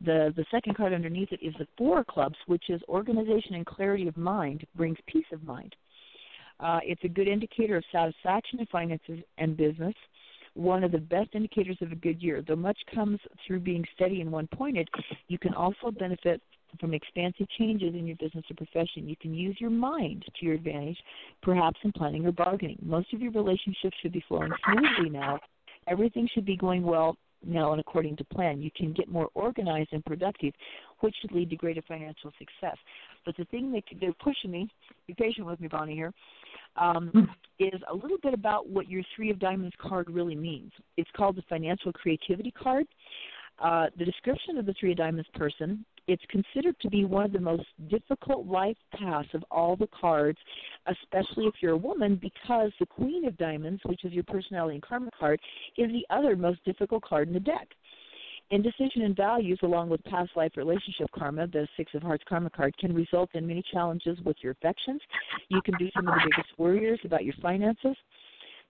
the second card underneath it is the 4 of clubs, which is organization and clarity of mind brings peace of mind. It's a good indicator of satisfaction in finances and business, one of the best indicators of a good year. Though much comes through being steady and one-pointed, you can also benefit from expansive changes in your business or profession. You can use your mind to your advantage, perhaps in planning or bargaining. Most of your relationships should be flowing smoothly now. Everything should be going well now and according to plan. You can get more organized and productive, which should lead to greater financial success. But the thing that they're pushing me, be patient with me, Bonnie, here, is a little bit about what your 3 of diamonds card really means. It's called the financial creativity card. The description of the 3 of diamonds person, it's considered to be one of the most difficult life paths of all the cards, especially if you're a woman, because the Queen of Diamonds, which is your personality and karma card, is the other most difficult card in the deck. Indecision and values, along with past life relationship karma, the 6 of Hearts karma card, can result in many challenges with your affections. You can be some of the biggest worriers about your finances.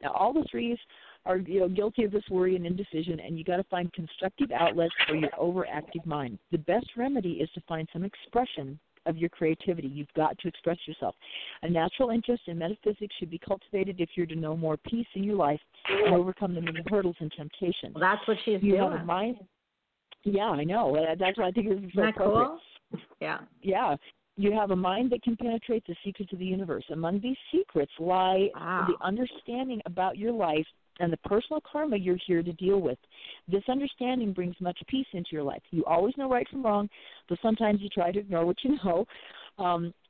Now, all the 3s are guilty of this worry and indecision, and you got to find constructive outlets for your overactive mind. The best remedy is to find some expression of your creativity. You've got to express yourself. A natural interest in metaphysics should be cultivated if you're to know more peace in your life and overcome the many hurdles and temptations. Well, that's what she's doing. Yeah, I know. That's why I think this is so appropriate. Cool? Yeah. Yeah. You have a mind that can penetrate the secrets of the universe. Among these secrets lie the understanding about your life and the personal karma you're here to deal with. This understanding brings much peace into your life. You always know right from wrong, but sometimes you try to ignore what you know.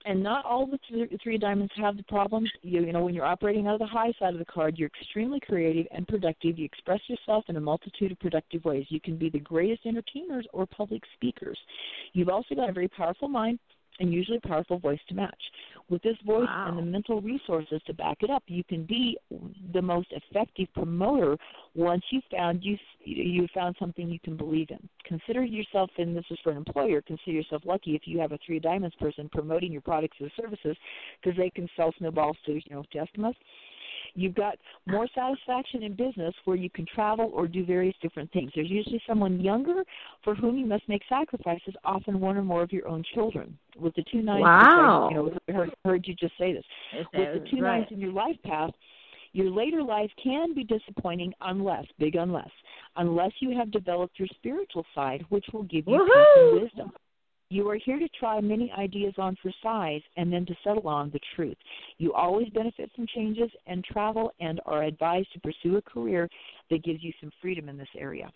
And not all the 3 diamonds have the problems. You know, when you're operating out of the high side of the card, you're extremely creative and productive. You express yourself in a multitude of productive ways. You can be the greatest entertainers or public speakers. You've also got a very powerful mind, and usually a powerful voice to match. With this voice and the mental resources to back it up, you can be the most effective promoter once you found something you can believe in. Consider yourself, and this is for an employer, consider yourself lucky if you have a 3 diamonds person promoting your products or services, because they can sell snowballs to, customers. You've got more satisfaction in business where you can travel or do various different things. There's usually someone younger for whom you must make sacrifices, often one or more of your own children. With the 2 9s, heard you just say this. With the 2 9s in your life path, your later life can be disappointing unless you have developed your spiritual side, which will give you peace and wisdom. You are here to try many ideas on for size and then to settle on the truth. You always benefit from changes and travel and are advised to pursue a career that gives you some freedom in this area.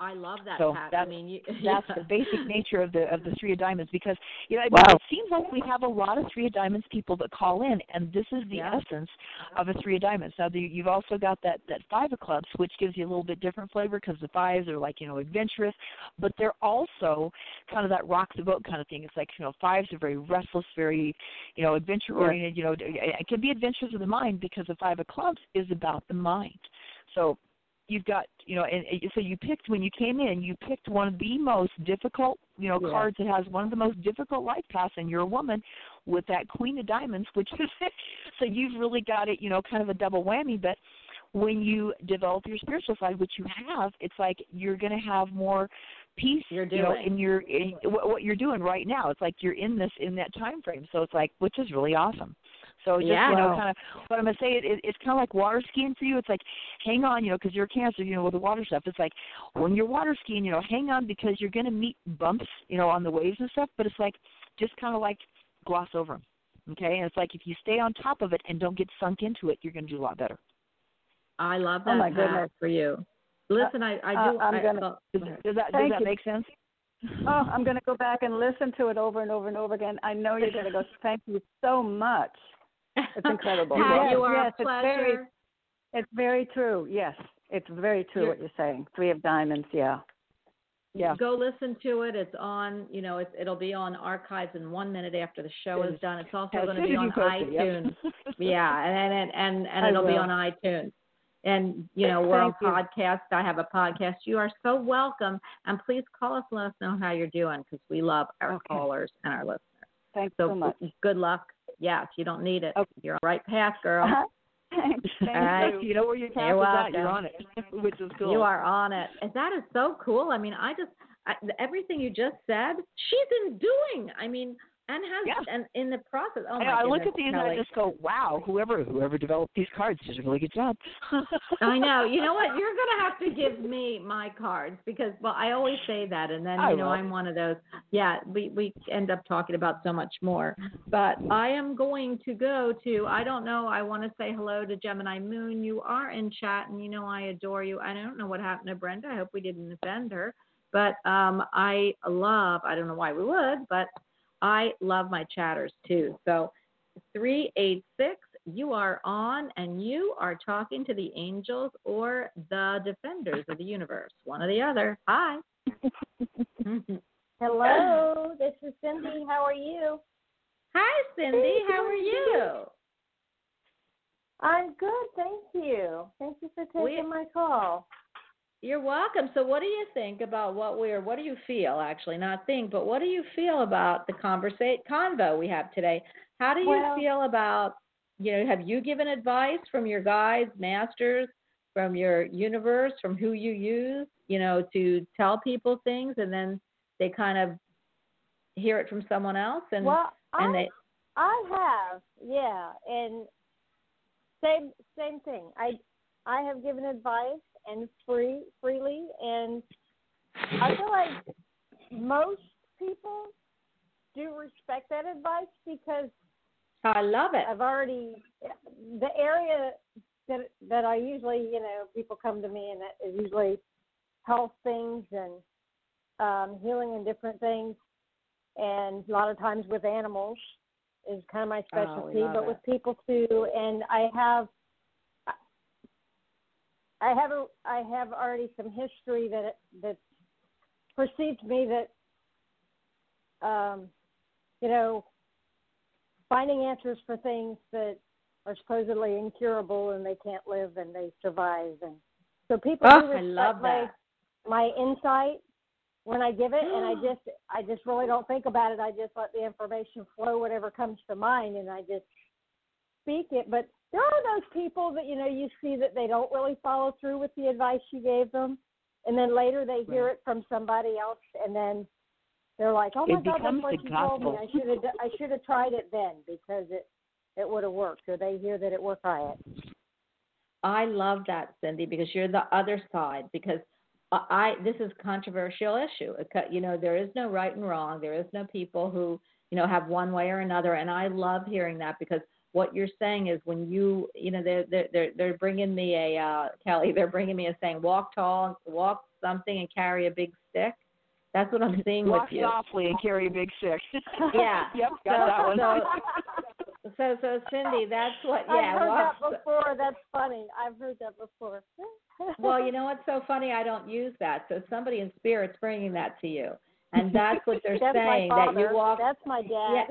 I love that, so Pat. I mean, that's the basic nature of the Three of Diamonds, because it seems like we have a lot of Three of Diamonds people that call in, and this is the essence of a Three of Diamonds. Now, you've also got that Five of Clubs, which gives you a little bit different flavor because the fives are like, adventurous, but they're also kind of that rock the boat kind of thing. It's like, fives are very restless, very, adventure oriented. It can be adventures of the mind because the Five of Clubs is about the mind. So you've got, so you picked, when you came in, you picked one of the most difficult, cards that has one of the most difficult life paths, and you're a woman with that Queen of Diamonds, which is, so you've really got it, kind of a double whammy, but when you develop your spiritual side, which you have, it's like you're going to have more peace, in what you're doing right now. It's like you're in that time frame, so it's like, which is really awesome. So just, kind of what I'm going to say, it's kind of like water skiing for you. It's like, hang on, because you're a Cancer, with the water stuff. It's like when you're water skiing, hang on because you're going to meet bumps, on the waves and stuff. But it's like just kind of like gloss over them, okay? And it's like if you stay on top of it and don't get sunk into it, you're going to do a lot better. I love that. Oh, my goodness, for you. Listen, does that make sense? Oh, I'm going to go back and listen to it over and over and over again. I know you're going to go, thank you so much. It's incredible. Yes, you are a pleasure. It's very true. Yes, it's very true what you're saying. Three of Diamonds, yeah. Go listen to it. It's on, it'll be on archives in 1 minute after the show is done. It's also going to be on iTunes. Yeah, and it'll be on iTunes. And, we're on podcast. I have a podcast. You are so welcome. And please call us and let us know how you're doing because we love our callers and our listeners. Thanks so much. Good luck. Yes, you don't need it. Okay. You're on the right path, girl. Uh-huh. All right. You know where your path is at. You're on it, which is cool. You are on it. And that is so cool. I mean, everything you just said, she's in doing. I mean, and has and in the process. Oh, I look at these and I just go, wow, whoever developed these cards did a really good job. I know. You know what? You're going to have to give me my cards because, I always say that. And then, I'm one of those. Yeah, we end up talking about so much more. But I am going to go to, I don't know, I want to say hello to Gemini Moon. You are in chat and, I adore you. I don't know what happened to Brenda. I hope we didn't offend her. But I don't know why we would, but I love my chatters, too. So 386, you are on, and you are talking to the angels or the defenders of the universe, one or the other. Hi. Hello, this is Cindy. How are you? Hi, Cindy. How are you? I'm good, thank you. Thank you for taking my call. You're welcome. So what do you think about what do you feel, actually, not think, but what do you feel about the convo we have today? How do you feel about, have you given advice from your guides, masters, from your universe, from who you use, to tell people things and then they kind of hear it from someone else? And, I have, yeah. And same thing. I have given advice. And freely, and I feel like most people do respect that advice because I love it. I've already the area that I usually, people come to me and that is usually health things and healing and different things, and a lot of times with animals is kind of my specialty, but with people too, and I have already some history that precedes me that, finding answers for things that are supposedly incurable and they can't live and they survive. And so people do respect my insight when I give it, and I just really don't think about it. I just let the information flow, whatever comes to mind, and I just speak it, but there are those people that, you see that they don't really follow through with the advice you gave them, and then later they hear it from somebody else, and then they're like, oh, my God, that's what you told me. I should have tried it then because it would have worked, or they hear that it worked by it. I love that, Cindy, because you're the other side, because This is a controversial issue. You know, there is no right and wrong. There is no people who, you know, have one way or another. And I love hearing that, because what you're saying is, when you, you know, they're bringing me a, Kelly, they're bringing me a saying, walk tall, walk something and carry a big stick. That's what I'm seeing with you. Walk softly and carry a big stick. Yeah. Yep, got that one. So Cindy, that's what, yeah. I've heard that before. That's funny. I've heard that before. Well, you know what's so funny? I don't use that. So somebody in spirit's bringing that to you. And that's what they're that's saying, that you walk. That's my dad. Yeah,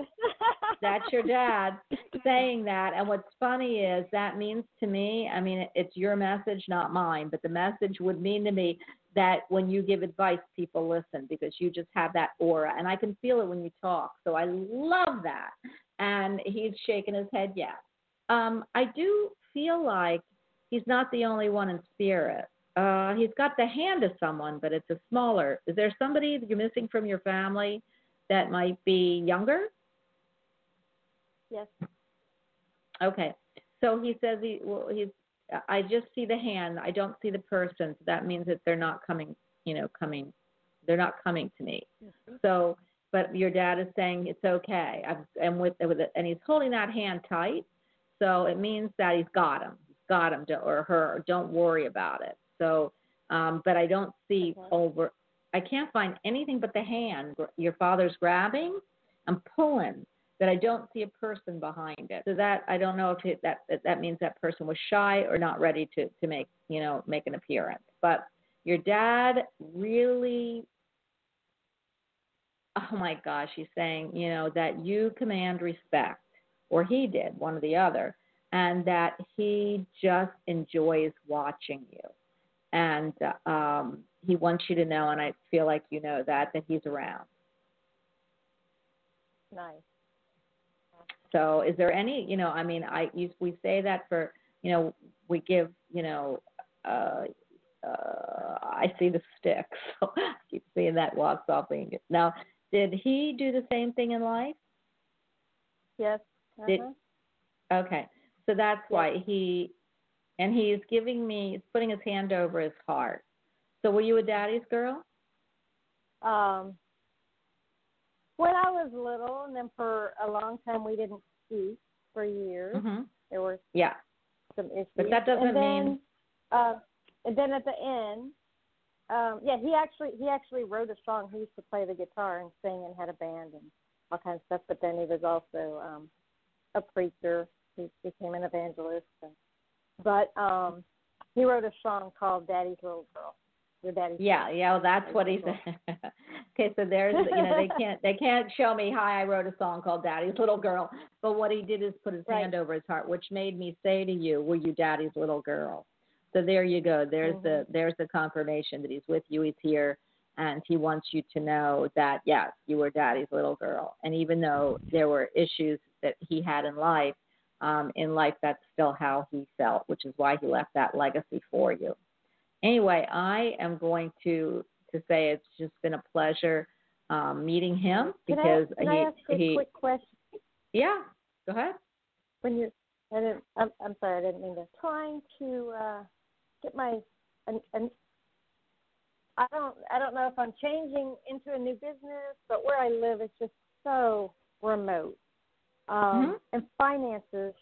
that's your dad saying that. And what's funny is that means to me, I mean, it's your message, not mine, but the message would mean to me that when you give advice, people listen, because you just have that aura. And I can feel it when you talk. So I love that. And he's shaking his head, yes. I do feel like he's not the only one in spirit. He's got the hand of someone, but it's a smaller. Is there somebody that you're missing from your family that might be younger? Yes. Okay. So he says he's. I just see the hand. I don't see the person. So that means that they're not coming. You know, coming. They're not coming to me. Mm-hmm. So, but your dad is saying it's okay. And he's holding that hand tight. So it means that he's got him. Got him to, or her. Don't worry about it. So, but I don't see over. I can't find anything but the hand. Your father's grabbing and pulling, but I don't see a person behind it. So that, I don't know if that means that person was shy or not ready to make, you know, make an appearance. But your dad really, oh my gosh, he's saying, you know, that you command respect, or he did, one or the other. And that he just enjoys watching you. And he wants you to know, and I feel like you know that he's around. Nice. So is there any, you know, I mean, we say that for, you know, we give, you know, I see the stick. So I keep seeing that walk softly. Now, did he do the same thing in life? Yes. Uh-huh. Okay. So that's why he's putting his hand over his heart. So were you a daddy's girl? When I was little, and then for a long time we didn't speak for years. Mm-hmm. There were some issues. But that doesn't mean. And then at the end, he actually wrote a song. He used to play the guitar and sing and had a band and all kinds of stuff. But then he was also a preacher. He became an evangelist, but he wrote a song called "Daddy's Little Girl." Your daddy's girl. Well, that's what he said. Okay, so there's, you know, they can't show me, hi, I wrote a song called "Daddy's Little Girl," but what he did is put his hand over his heart, which made me say to you, "Were you Daddy's little girl?" So there you go. There's the confirmation that he's with you. He's here, and he wants you to know that yes, you were Daddy's little girl, and even though there were issues that he had in life. That's still how he felt, which is why he left that legacy for you. Anyway, I am going to say it's just been a pleasure meeting him, because can I ask a quick question? Yeah, go ahead. When I'm sorry, I didn't mean to. Trying to get my, I don't know if I'm changing into a new business, but where I live is just so remote. And finances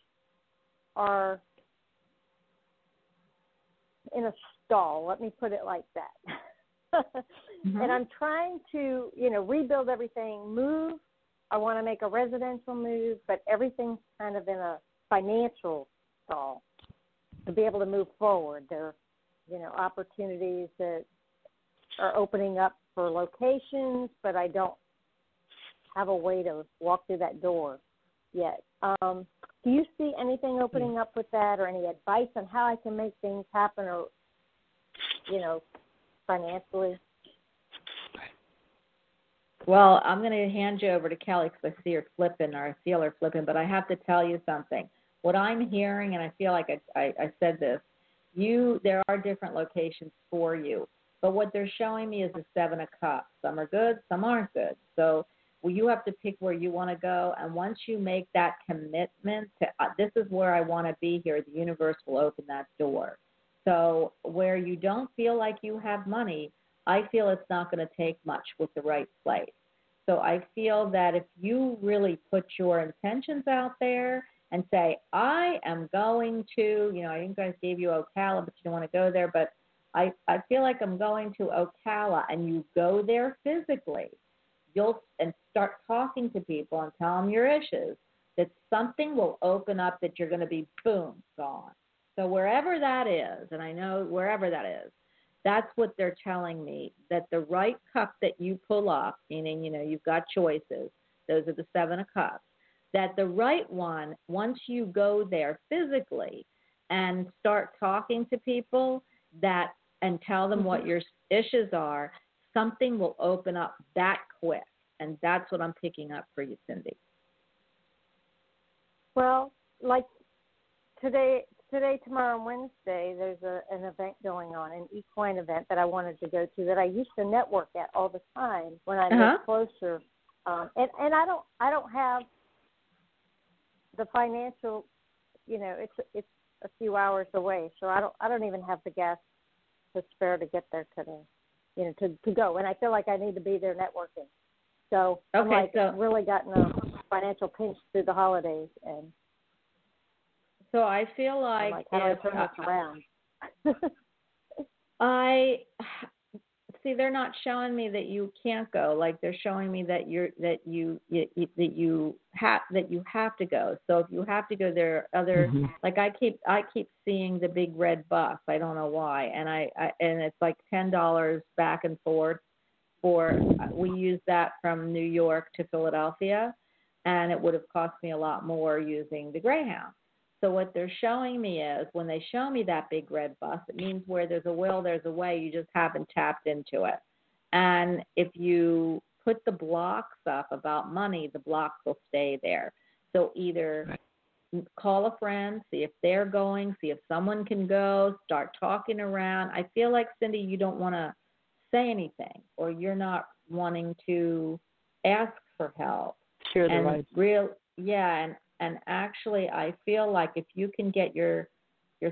are in a stall, let me put it like that. And I'm trying to, you know, rebuild everything, move. I want to make a residential move, but everything's kind of in a financial stall to be able to move forward. There are, you know, opportunities that are opening up for locations, but I don't have a way to walk through that door yet. Do you see anything opening up with that, or any advice on how I can make things happen, or, you know, financially? Well, I'm going to hand you over to Kelly because I feel her flipping, but I have to tell you something. What I'm hearing, and I feel like I said this, there are different locations for you, but what they're showing me is the 7 of Cups. Some are good, some aren't good. So you have to pick where you want to go, and once you make that commitment to this is where I want to be here, the universe will open that door. So where you don't feel like you have money, I feel it's not going to take much with the right place. So I feel that if you really put your intentions out there and say, I am going to, you know, I think I gave you Ocala, but you don't want to go there, but I feel like I'm going to Ocala, and you go there physically, you'll and start talking to people and tell them your issues, that something will open up that you're going to be, boom, gone. So wherever that is, and I know wherever that is, that's what they're telling me, that the right cup that you pull up, meaning, you know, you've got choices. Those are the seven of cups. That the right one, once you go there physically and start talking to people that and tell them what your issues are, something will open up that quick. And that's what I'm picking up for you, Cindy. Well, like today, tomorrow, and Wednesday, there's an event going on, an equine event that I wanted to go to that I used to network at all the time when I moved closer. And I don't have the financial, you know, it's a few hours away, so I don't even have the gas to spare to get there today, you know, to go. And I feel like I need to be there networking. So I'm like, I've really gotten a financial pinch through the holidays and. So I feel like, how do I turn this around? I see they're not showing me that you can't go. Like they're showing me that you have to go. So if you have to go, there are other like I keep seeing the big red bus. I don't know why, and I it's like $10 back and forth. For we use that from New York to Philadelphia, and it would have cost me a lot more using the Greyhound. So what they're showing me is when they show me that big red bus, it means where there's a will, there's a way. You just haven't tapped into it. And if you put the blocks up about money, the blocks will stay there. So either call a friend, see if they're going, see if someone can go, start talking around. I feel like, Cindy, you don't want to say anything or you're not wanting to ask for help. Sure, the right. And actually, I feel like if you can get your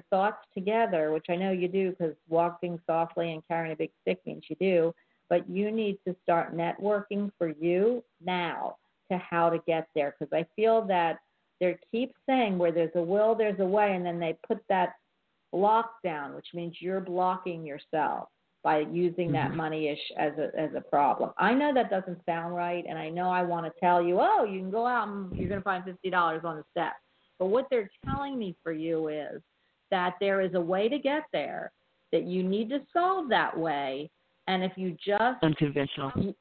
thoughts together, which I know you do because walking softly and carrying a big stick means you do, but you need to start networking for you now to how to get there. Because I feel that they keep saying where there's a will, there's a way, and then they put that block down, which means you're blocking yourself by using that money-ish as a problem. I know that doesn't sound right, and I know I want to tell you, oh, you can go out and you're going to find $50 on the step. But what they're telling me for you is that there is a way to get there, that you need to solve that way, and if you just unconventional.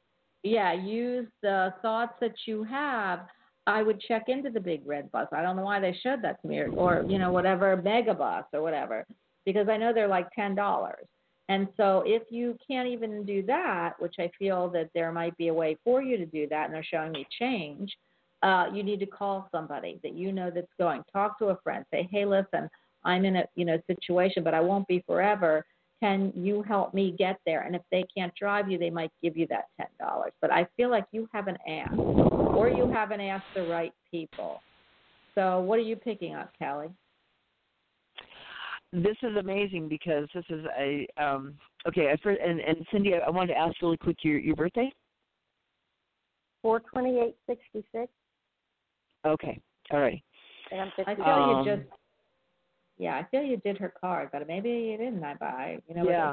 Yeah, use the thoughts that you have, I would check into the big red bus. I don't know why they showed that to me or you know, whatever, mega bus or whatever, because I know they're like $10. And so if you can't even do that, which I feel that there might be a way for you to do that, and they're showing me change, you need to call somebody that you know that's going. Talk to a friend. Say, hey, listen, I'm in a situation, but I won't be forever. Can you help me get there? And if they can't drive you, they might give you that $10. But I feel like you haven't asked, or you haven't asked the right people. So what are you picking up, Kelly? This is amazing because this is a and Cindy, I wanted to ask really quick your birthday. 4/28/66. Okay, all right. And I'm 50. I feel I feel you did her card, but maybe you didn't.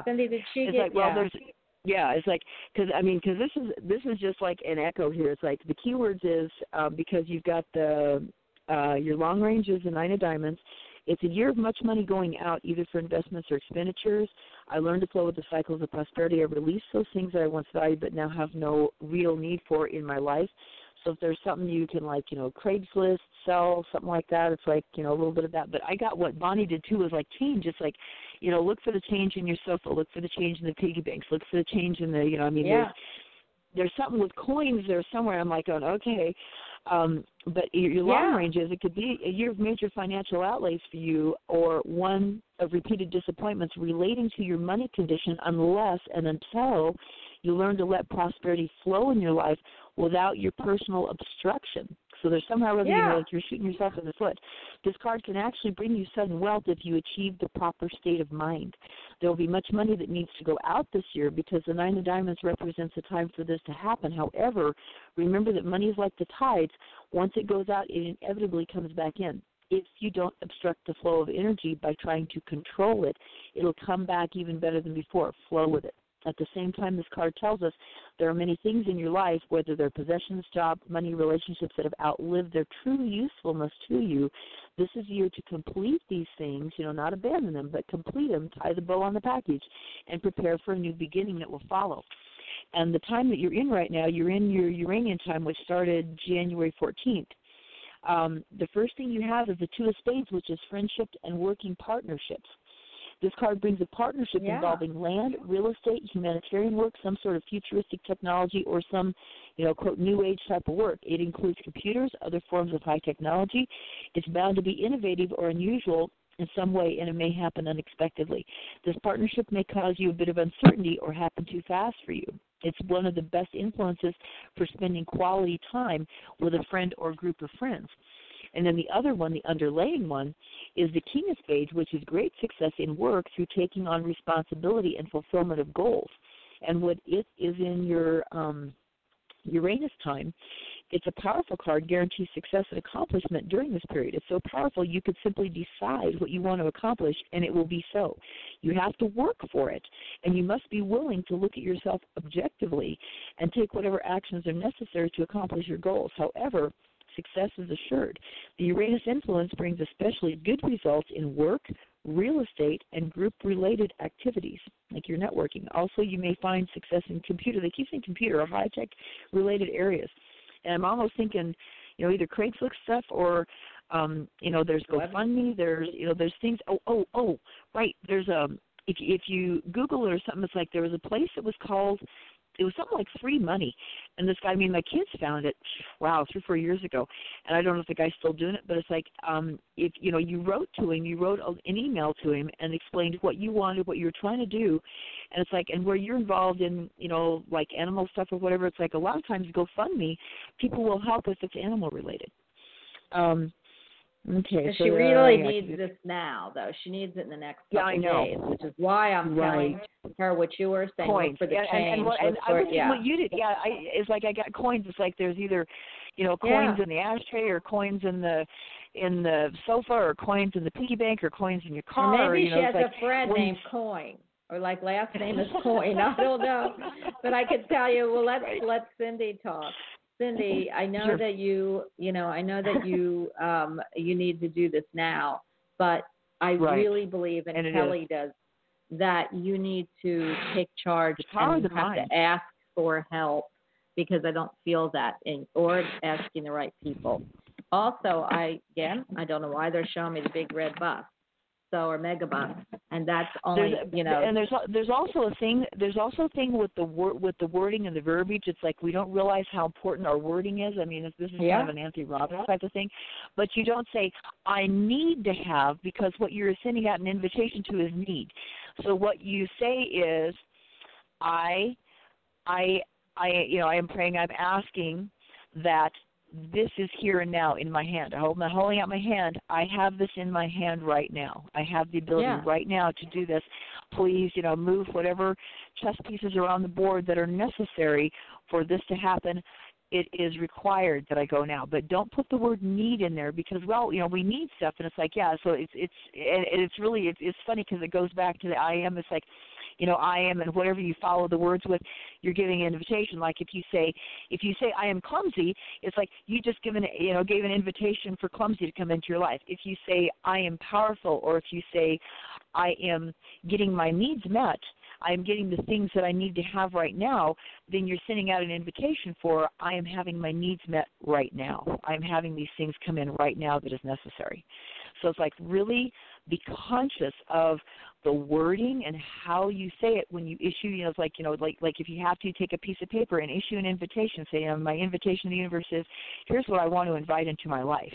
Cindy, did she it's get? Like, well, it's like because this is just like an echo here. It's like the keywords is because you've got the your long range is the Nine of Diamonds. It's a year of much money going out, either for investments or expenditures. I learned to flow with the cycles of prosperity. I released those things that I once valued but now have no real need for in my life. So if there's something you can, like, Craigslist, sell, something like that, it's like, a little bit of that. But I got what Bonnie did, too, was like change. It's like, look for the change in your sofa. Look for the change in the piggy banks. Look for the change in the, there's something with coins there somewhere. I'm like, going, okay. But your long ranges, it could be a year of major financial outlays for you or one of repeated disappointments relating to your money condition unless and until you learn to let prosperity flow in your life without your personal obstruction. So they're somehow looking at you like you're shooting yourself in the foot. This card can actually bring you sudden wealth if you achieve the proper state of mind. There will be much money that needs to go out this year because the Nine of Diamonds represents a time for this to happen. However, remember that money is like the tides. Once it goes out, it inevitably comes back in. If you don't obstruct the flow of energy by trying to control it, it'll come back even better than before. Flow with it. At the same time, this card tells us there are many things in your life, whether they're possessions, job, money, relationships, that have outlived their true usefulness to you. This is the year to complete these things, you know, not abandon them, but complete them, tie the bow on the package, and prepare for a new beginning that will follow. And the time that you're in right now, you're in your Uranian time, which started January 14th. The first thing you have is the Two of Spades, which is friendship and working partnerships. This card brings a partnership involving land, real estate, humanitarian work, some sort of futuristic technology, or some, you know, quote, new age type of work. It includes computers, other forms of high technology. It's bound to be innovative or unusual in some way, and it may happen unexpectedly. This partnership may cause you a bit of uncertainty or happen too fast for you. It's one of the best influences for spending quality time with a friend or group of friends. And then the other one, the underlying one, is the King of Spades, which is great success in work through taking on responsibility and fulfillment of goals. And what it is in your Uranus time, it's a powerful card, guarantees success and accomplishment during this period. It's so powerful you could simply decide what you want to accomplish, and it will be so. You have to work for it, and you must be willing to look at yourself objectively and take whatever actions are necessary to accomplish your goals. However, success is assured. The Uranus influence brings especially good results in work, real estate, and group-related activities, like your networking. Also, you may find success in computer. They keep saying computer or high-tech-related areas. And I'm almost thinking, you know, either Craigslist stuff or, you know, there's GoFundMe. There's, you know, there's things. Right. There's if you Google it or something, it's like there was a place that was called, it was something like free money. And this guy, I mean, my kids found it, 3 or 4 years ago. And I don't know if the guy's still doing it, but it's like if, you know, you wrote to him, you wrote an email to him and explained what you wanted, what you were trying to do. And it's like, and where you're involved in, you know, like animal stuff or whatever, it's like a lot of times GoFundMe, people will help if it's animal related. Okay. So she really needs this now, though. She needs it in the next couple days, which is why I'm telling her what you were saying. Look for the change. What you did, it's like I got coins. It's like there's either, you know, coins in the ashtray or coins in the sofa or coins in the piggy bank or coins in your car. Or maybe she has a friend named Coin. Or like last name is Coin. I don't know. But I could tell you, well, let Cindy talk. Cindy, I know that you need to do this now, but I really believe, and Kelly does, that you need to take charge and have to ask for help, because I don't feel that, or asking the right people. Also, I don't know why they're showing me the big red bus. Or megabucks, and that's only And there's also a thing with the wording and the verbiage. It's like we don't realize how important our wording is. I mean, this is kind of an Anthony Robbins type of thing, but you don't say I need to have, because what you're sending out an invitation to is need. So what you say is I am praying. I'm asking that. This is here and now in my hand. I'm holding out my hand. I have this in my hand right now. I have the ability right now to do this. Please, move whatever chess pieces are on the board that are necessary for this to happen. It is required that I go now. But don't put the word need in there, because, we need stuff. And it's like, so it's funny, because it goes back to the I am. It's like, I am, and whatever you follow the words with, you're giving an invitation. Like if you say I am clumsy, it's like you just gave an invitation for clumsy to come into your life. If you say I am powerful, or if you say I am getting my needs met, I am getting the things that I need to have right now, then you're sending out an invitation for I am having my needs met right now. I'm having these things come in right now that is necessary. So it's like really be conscious of the wording and how you say it when you issue. It's like, like if you have to take a piece of paper and issue an invitation, say, my invitation to the universe is, here's what I want to invite into my life.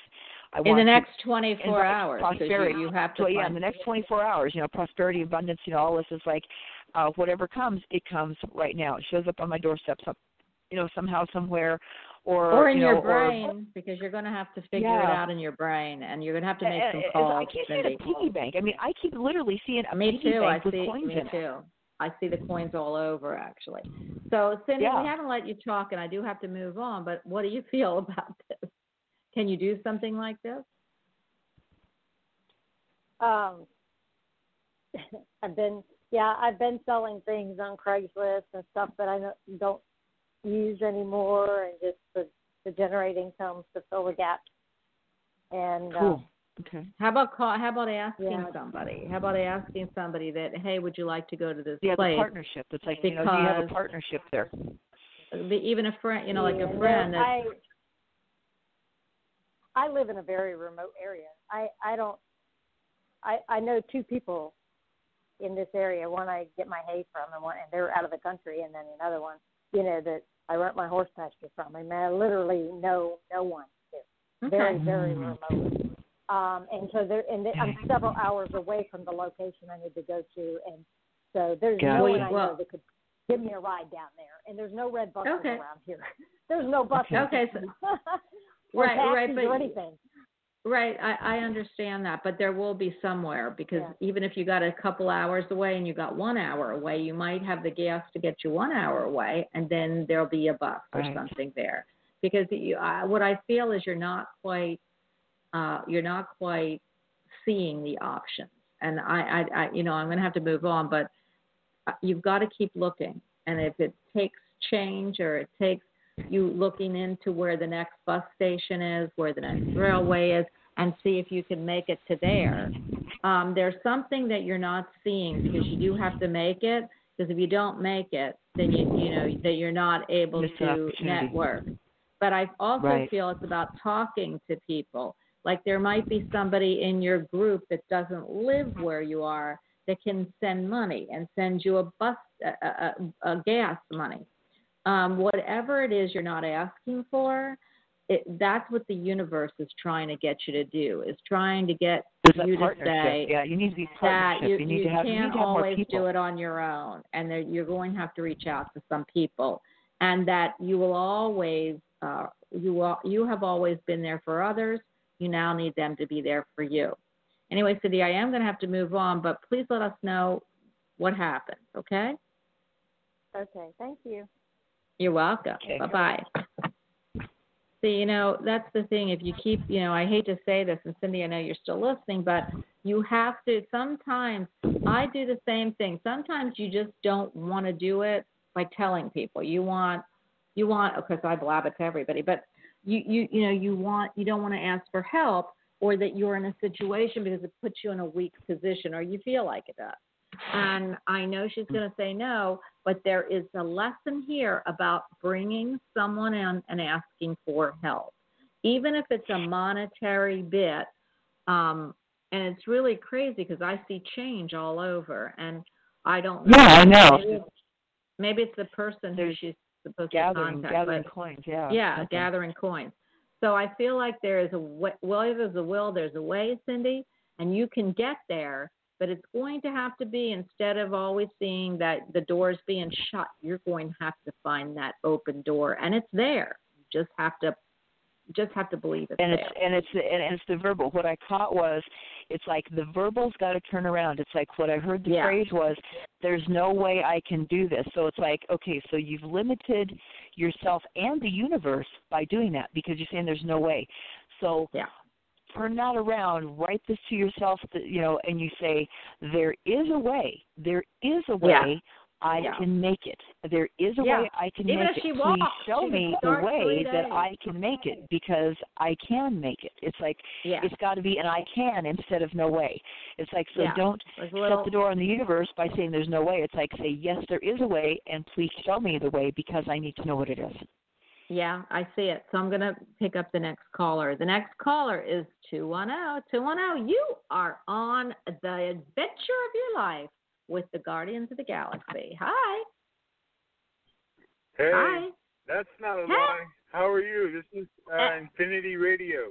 In the next 24 hours. Prosperity. You have to in the next 24 hours, prosperity, abundance, all this is like whatever comes, it comes right now. It shows up on my doorstep, somehow, somewhere, Or in your brain, because you're going to have to figure it out in your brain, and you're going to have to make some calls. I keep seeing a piggy bank. I mean, I keep literally seeing a piggy bank with coins in it. I see the coins all over, actually. So, Cindy, we haven't let you talk, and I do have to move on, but what do you feel about this? Can you do something like this? I've been selling things on Craigslist and stuff that I don't use anymore, and just to generate income to fill the gap. And cool. Okay. How about asking somebody? How about asking somebody that, hey, would you like to go to this place? Yeah, the partnership. It's like, because do you have a partnership there? Even a friend, like a friend. Yeah, I live in a very remote area. I know two people in this area. One I get my hay from, and they're out of the country, and then another one, that I rent my horse pasture from. I mean, I literally know no one. It's very, very remote. And so I'm several hours away from the location I need to go to, and so there's no one I know that could give me a ride down there. And there's no red buses around here. There's no buses. Okay, so or anything. Right, I understand that, but there will be somewhere, because even if you got a couple hours away and you got 1 hour away, you might have the gas to get you 1 hour away, and then there'll be a bus or something there. Because what I feel is you're not quite seeing the options, and I'm going to have to move on, but you've got to keep looking, and if it takes change, or it takes you looking into where the next bus station is, where the next railway is, and see if you can make it to there. There's something that you're not seeing, because you do have to make it, because if you don't make it, then you you're not able to network. But I also feel it's about talking to people. Like, there might be somebody in your group that doesn't live where you are that can send money and send you a gas money. Whatever it is you're not asking for, that's what the universe is trying to get you to do, is trying to get you to say you need to be partnership. You need to have always more people. Do it on your own, and that you're going to have to reach out to some people, and that you will always, you have always been there for others. You now need them to be there for you. Anyway, Cindy, I am going to have to move on, but please let us know what happens, okay? Okay, thank you. You're welcome. Okay. Bye-bye. So, that's the thing. If you keep, I hate to say this, and Cindy, I know you're still listening, but you have to, sometimes I do the same thing. Sometimes you just don't want to do it by telling people. You want, of course, I blab it to everybody, but you don't want to ask for help, or that you're in a situation because it puts you in a weak position, or you feel like it does. And I know she's going to say no, but there is a lesson here about bringing someone in and asking for help, even if it's a monetary bit. And it's really crazy, because I see change all over, and I don't know. Yeah, I know. Maybe it's the person who she's supposed to contact. Gathering coins, gathering coins. So I feel like there is a way, there's a way, Cindy, and you can get there. But it's going to have to be, instead of always seeing that the door's being shut, you're going to have to find that open door, and it's there. You just have to believe it's there. It's the verbal. What I caught was, it's like the verbal's got to turn around. It's like what I heard the phrase was, there's no way I can do this. So it's like, okay, so you've limited yourself and the universe by doing that, because you're saying there's no way. So turn that around, write this to yourself, and you say, there is a way. There is a way I can make it. There is a way I can make it. Please show me the way that I can make it, because I can make it. It's like, it's got to be an I can instead of no way. It's like, so don't shut the door on the universe by saying there's no way. It's like, say, yes, there is a way, and please show me the way, because I need to know what it is. Yeah, I see it. So I'm going to pick up the next caller. The next caller is 210. You are on the adventure of your life with the Guardians of the Galaxy. Hi. Hey. Hi. That's not a lie. How are you? This is Infinity Radio.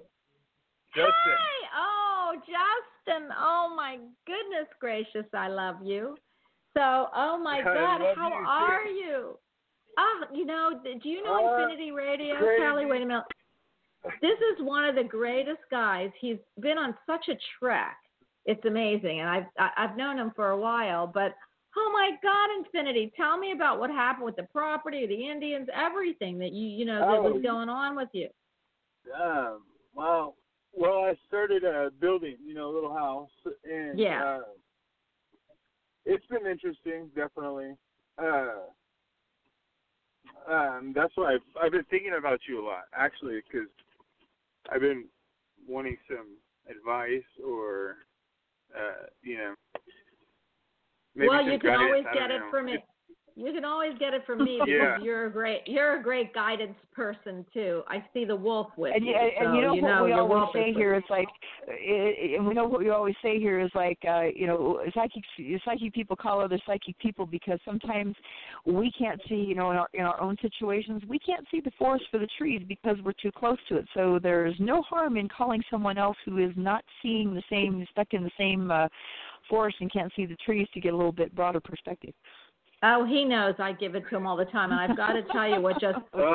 Justin. Hey. Oh, Justin. Oh, my goodness gracious. I love you. So, oh, my God. How are you? Do you know Infinity Radio, Kelly? Wait a minute. This is one of the greatest guys. He's been on such a trek. It's amazing, and I've known him for a while. But oh my God, Infinity! Tell me about what happened with the property, the Indians, everything that that was going on with you. Wow. Well, I started a building, a little house, and it's been interesting, definitely. That's why I've been thinking about you a lot, actually, because I've been wanting some advice or, maybe you can always get it from me. You can always get it from me because you're a great guidance person too. I see the wolf with you. What we always say here is like, psychic people call other psychic people because sometimes we can't see, in our own situations, we can't see the forest for the trees because we're too close to it. So there's no harm in calling someone else who is not seeing the same, stuck in the same forest and can't see the trees to get a little bit broader perspective. Oh, he knows. I give it to him all the time, and I've got to tell you what just flew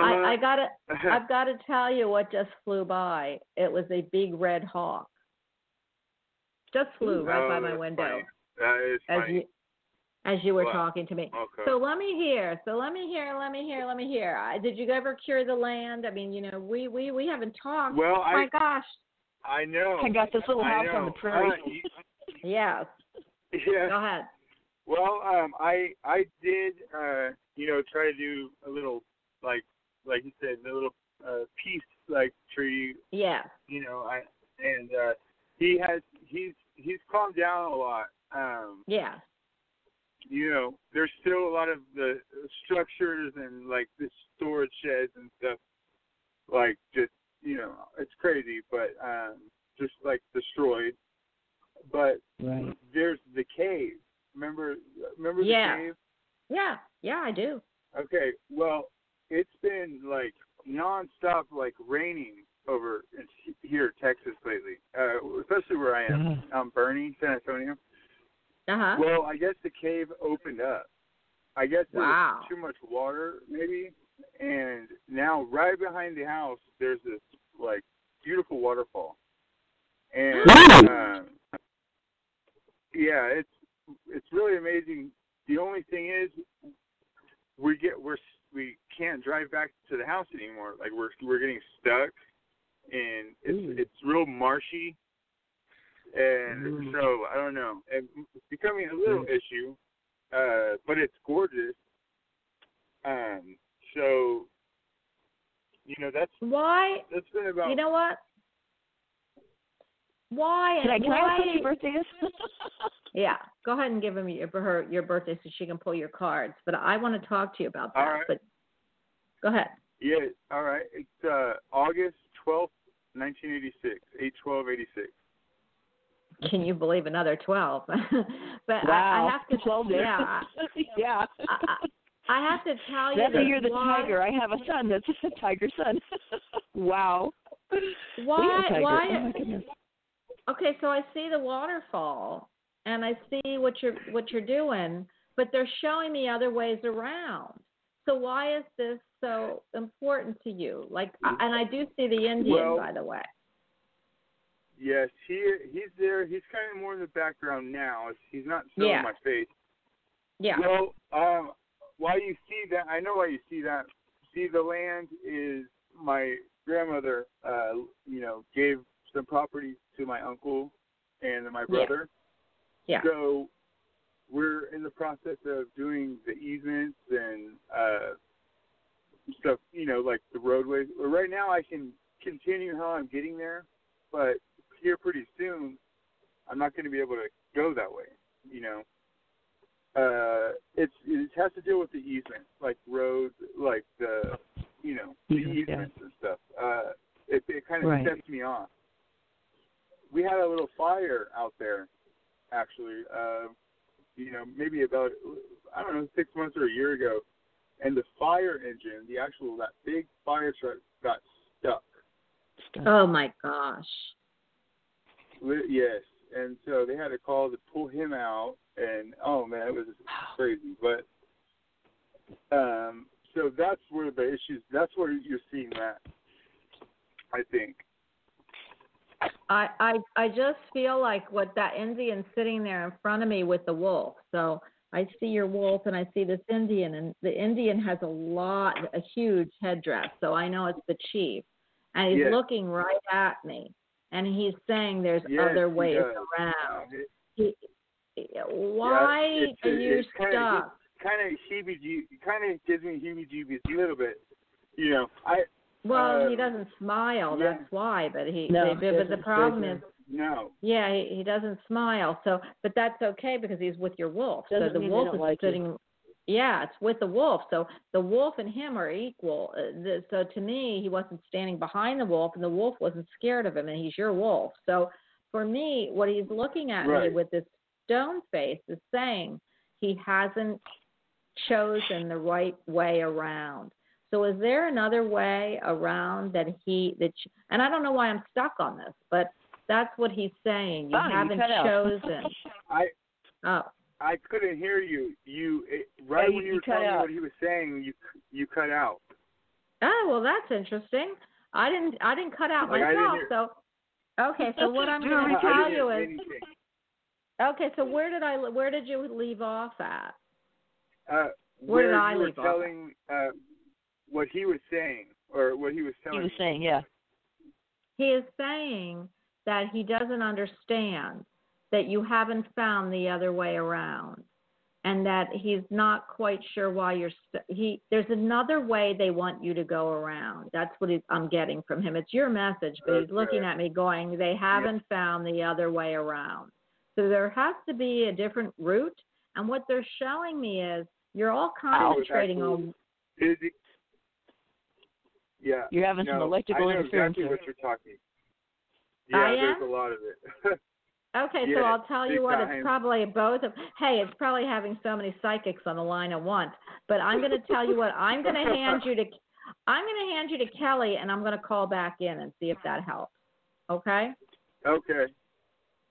by. It was a big red hawk. Just flew right by my window. Funny. That is funny. As you were talking to me. Okay. So let me hear. Did you ever cure the land? I mean, we haven't talked. Well, my gosh. I know. I got this little house on the prairie. Yes. Yeah. Go ahead. Well, I did, try to do a little, like you said, a little peace, like, treaty. Yeah. He's calmed down a lot. Yeah. There's still a lot of the structures and, like, the storage sheds and stuff, like, just, it's crazy, but just, like, destroyed. But there's the cave. Remember the cave? Yeah, I do. Okay, well, it's been like nonstop, like raining over here, Texas lately, especially where I am. I'm Bernie, San Antonio. Well, I guess the cave opened up. I guess there was too much water, maybe, and now right behind the house, there's this like beautiful waterfall, and it's really amazing. The only thing is, we can't drive back to the house anymore. Like we're getting stuck, and it's real marshy, and so I don't know. It's becoming a little issue, but it's gorgeous. So that's why. That's been about. You know what? Why? Can I ask what your birthday is? Yeah, go ahead and give him your birthday so she can pull your cards. But I want to talk to you about that. Right. But go ahead. Yeah, all right. It's August 12th, 1986, 8/12/86. Can you believe another 12? But wow. I have to 12 days. Yeah. Yeah. I have to tell you that. That's the year the tiger. I have a son that's a tiger son. Wow. Why? Okay, so I see the waterfall, and I see what you're doing, but they're showing me other ways around. So why is this so important to you? Like, and I do see the Indian, by the way. Yes, he's there. He's kind of more in the background now. He's not so in my face. Yeah. Well, why you see that? I know why you see that. See, the land is my grandmother. Gave some property to my uncle and my brother. Yeah. So we're in the process of doing the easements and stuff, like the roadways. Right now I can continue how I'm getting there, but here pretty soon I'm not going to be able to go that way, It has to deal with the easements, like roads, like the easements and stuff. It kind of sets me off. We had a little fire out there, actually, maybe about, 6 months or a year ago, and the fire engine, that big fire truck got stuck. Oh, my gosh. Yes, and so they had a call to pull him out, and, oh, man, it was crazy, but So that's where the issues, that's where you're seeing that, I think. I just feel like what that Indian sitting there in front of me with the wolf. So I see your wolf and I see this Indian, and the Indian has a huge headdress. So I know it's the chief, and he's looking right at me, and he's saying there's other ways around. Why are you stuck? Kind of gives me heebie-jeebies a little bit, you know. He doesn't smile. Yeah. That's why. But the problem is, no. Yeah, he doesn't smile. So, but that's okay because he's with your wolf. Doesn't so the wolf is like sitting. You. Yeah, it's with the wolf. So the wolf and him are equal. So to me, he wasn't standing behind the wolf, and the wolf wasn't scared of him, and he's your wolf. So for me, what he's looking at me with this stone face is saying he hasn't chosen the right way around. So is there another way around and I don't know why I'm stuck on this, but that's what he's saying. You haven't chosen. I couldn't hear you. When you were telling me what he was saying, you cut out. Oh, well, that's interesting. I didn't cut out myself. So what I'm going to tell you is anything. Okay. So where did you leave off at? What he was saying, or what he was telling. He was saying, yeah. He is saying that he doesn't understand that you haven't found the other way around, and that he's not quite sure why you're. There's another way they want you to go around. That's what I'm getting from him. It's your message, but he's looking at me, going, "They haven't found the other way around." So there has to be a different route. And what they're showing me is you're all concentrating on. Yeah, you're having some electrical interference. I know exactly what you're talking. Yeah, there's a lot of it. Okay, so I'll tell you what, it's probably both of. Hey, it's probably having so many psychics on the line at once. But I'm going to tell you what, I'm going to hand you to Kelly, and I'm going to call back in and see if that helps. Okay. Okay.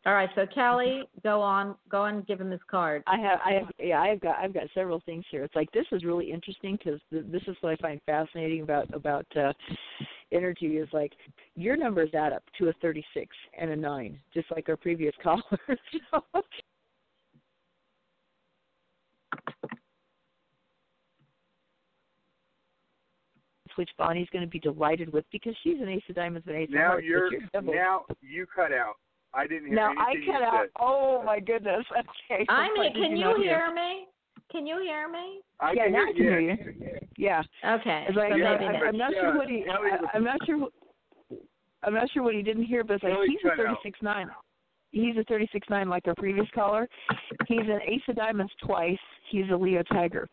All right, so Kelly, go on, give him his card. I've got several things here. It's like this is really interesting because this is what I find fascinating about energy is like your numbers add up to a 36 and a 9, just like our previous caller. Which Bonnie's going to be delighted with because she's an ace of diamonds and ace of hearts. Now you cut out. I didn't hear anything you said. No, I cut out. Oh, my goodness. Okay. I mean, can you hear me? Can you hear me? I can hear you. Yeah. Okay. I'm not sure what he didn't hear, but it's like he's a 36-9. He's a 36-9 like our previous caller. He's an ace of diamonds twice. He's a Leo tiger.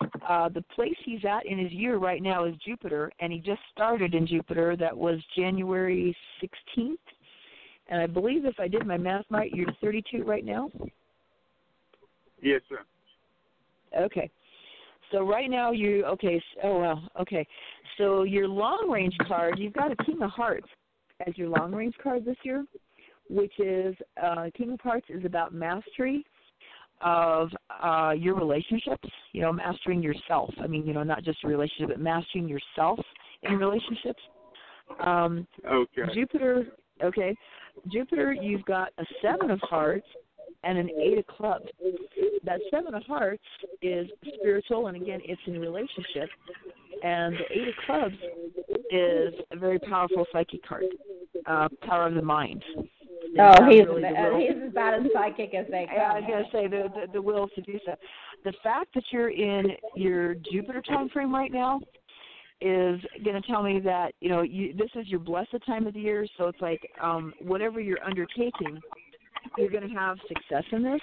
The place he's at in his year right now is Jupiter, and he just started in Jupiter. That was January 16th. And I believe if I did my math right, you're 32 right now? Yes, sir. Okay. So right now So your long-range card, you've got a King of Hearts as your long-range card this year, which is King of Hearts is about mastery of your relationships, you know, mastering yourself. I mean, you know, not just a relationship, but mastering yourself in relationships. Jupiter, you've got a 7 of hearts and an 8 of clubs. That 7 of hearts is spiritual, and again, it's in relationship. And the 8 of clubs is a very powerful psychic card, power of the mind. He's about as psychic as they come. I was going to say the will to do so. The fact that you're in your Jupiter time frame right now is going to tell me that, you know, this is your blessed time of the year, so it's like whatever you're undertaking, you're going to have success in this.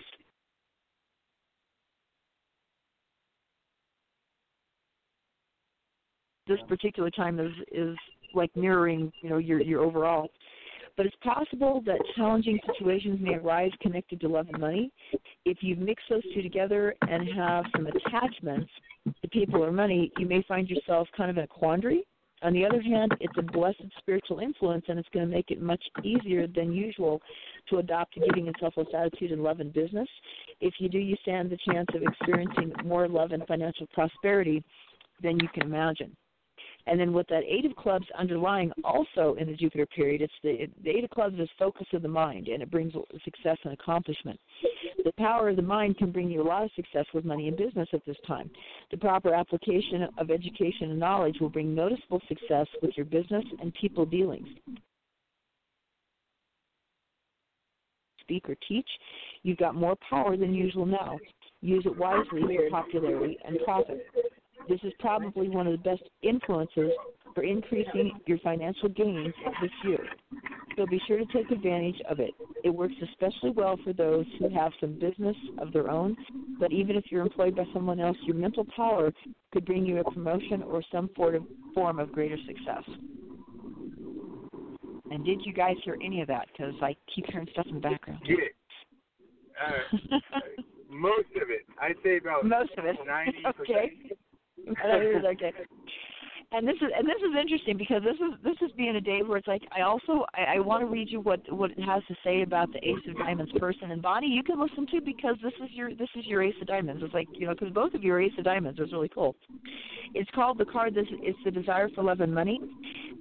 This particular time is like mirroring, you know, your overall. But it's possible that challenging situations may arise connected to love and money. If you mix those two together and have some attachments to people or money, you may find yourself kind of in a quandary. On the other hand, it's a blessed spiritual influence, and it's going to make it much easier than usual to adopt a giving and selfless attitude in love and business. If you do, you stand the chance of experiencing more love and financial prosperity than you can imagine. And then with that Eight of Clubs underlying also in the Jupiter period, it's the Eight of Clubs is focus of the mind, and it brings success and accomplishment. The power of the mind can bring you a lot of success with money and business at this time. The proper application of education and knowledge will bring noticeable success with your business and people dealings. Speak or teach, you've got more power than usual now. Use it wisely for popularity and profit. This is probably one of the best influences for increasing your financial gains this year, so be sure to take advantage of it. It works especially well for those who have some business of their own, but even if you're employed by someone else, your mental power could bring you a promotion or some form of greater success. And did you guys hear any of that? Because I keep hearing stuff in the background. Yeah. Most of it. I'd say about most of it. 90%. Okay. Okay. And this is interesting because this is being a day where it's like I want to read you what it has to say about the Ace of Diamonds person. And Bonnie, you can listen to, because this is your Ace of Diamonds. It's like, you know, because both of you are Ace of Diamonds. It's really cool. It's called the card. It's the desire for love and money.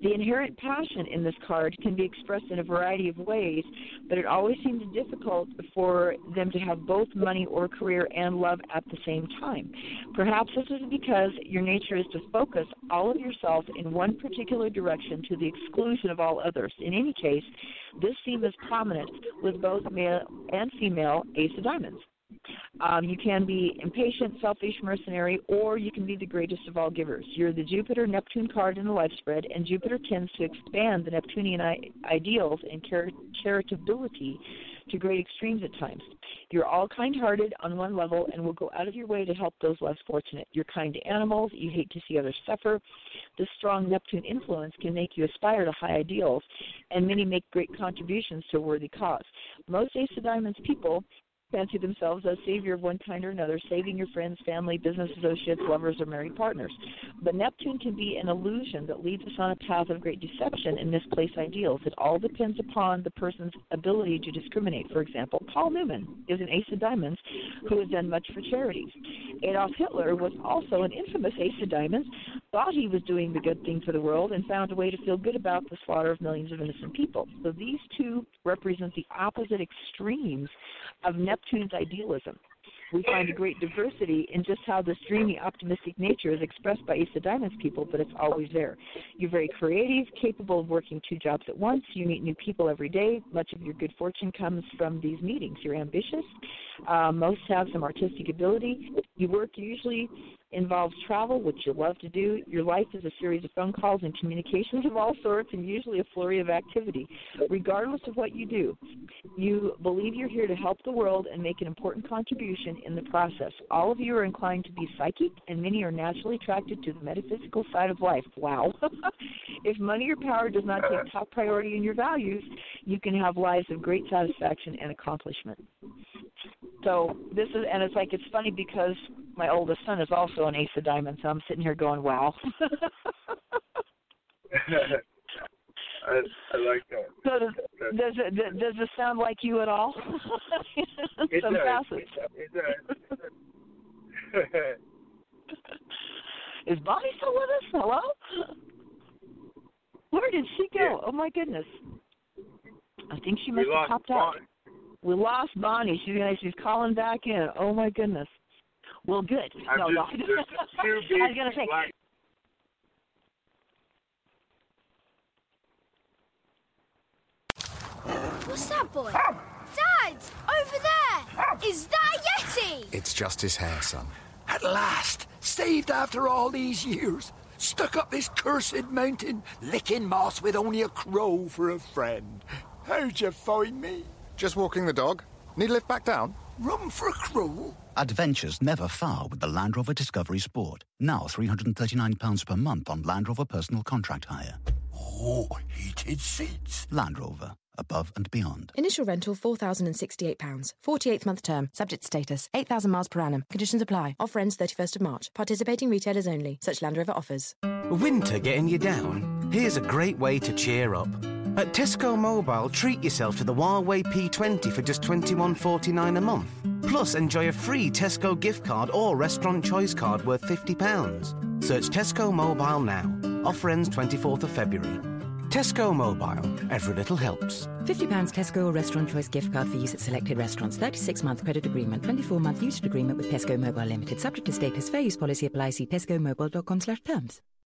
The inherent passion in this card can be expressed in a variety of ways, but it always seems difficult for them to have both money or career and love at the same time. Perhaps this is because your nature is to focus all of yourself in one particular direction to the exclusion of all others. In any case, this theme is prominent with both male and female Ace of Diamonds. You can be impatient, selfish, mercenary, or you can be the greatest of all givers. You're the Jupiter-Neptune card in the life spread, and Jupiter tends to expand the Neptunian ideals and charitability to great extremes at times. You're all kind-hearted on one level and will go out of your way to help those less fortunate. You're kind to animals. You hate to see others suffer. This strong Neptune influence can make you aspire to high ideals, and many make great contributions to a worthy cause. Most Ace of Diamonds people fancy themselves as savior of one kind or another, saving your friends, family, business associates, lovers, or married partners. But Neptune can be an illusion that leads us on a path of great deception and misplaced ideals. It all depends upon the person's ability to discriminate. For example, Paul Newman is an Ace of Diamonds who has done much for charities. Adolf Hitler was also an infamous Ace of Diamonds, thought he was doing the good thing for the world, and found a way to feel good about the slaughter of millions of innocent people. So these two represent the opposite extremes of Neptune's idealism. We find a great diversity in just how this dreamy, optimistic nature is expressed by Ace of Diamonds people, but it's always there. You're very creative, capable of working two jobs at once. You meet new people every day. Much of your good fortune comes from these meetings. You're ambitious. Most have some artistic ability. Your work usually involves travel, which you love to do. Your life is a series of phone calls and communications of all sorts, and usually a flurry of activity. Regardless of what you do, you believe you're here to help the world and make an important contribution in the process. All of you are inclined to be psychic, and many are naturally attracted to the metaphysical side of life. Wow. If money or power does not take top priority in your values, you can have lives of great satisfaction and accomplishment. So this is, and it's like, it's funny because my oldest son is also an Ace of Diamonds, so I'm sitting here going, wow. I like that. So does it sound like you at all? It does. Passage. It does. Is Bonnie still with us? Hello? Where did she go? Yeah. Oh, my goodness. I think she must have popped out. We lost Bonnie. She's calling back in. Oh, my goodness. Well, good. I was going to say. What's that, boy? Dad, over there! Is that a Yeti? It's just his hair, son. At last! Saved after all these years! Stuck up this cursed mountain, licking moss with only a crow for a friend. How'd you find me? Just walking the dog. Need a lift back down? Room for a crow? Adventures never far with the Land Rover Discovery Sport. Now £339 per month on Land Rover personal contract hire. Oh, heated seats. Land Rover. Above and beyond. Initial rental £4,068. 48th month term. Subject to status. 8,000 miles per annum. Conditions apply. Offer ends 31st of March. Participating retailers only. Such Land Rover offers. Winter getting you down? Here's a great way to cheer up. At Tesco Mobile, treat yourself to the Huawei P20 for just $21.49 a month. Plus, enjoy a free Tesco gift card or restaurant choice card worth £50. Search Tesco Mobile now. Offer ends 24th of February. Tesco Mobile. Every little helps. £50 Tesco or Restaurant Choice gift card for use at selected restaurants. 36-month credit agreement. 24-month usage agreement with Tesco Mobile Limited. Subject to status. Fair use policy applies. See tescomobile.com/terms.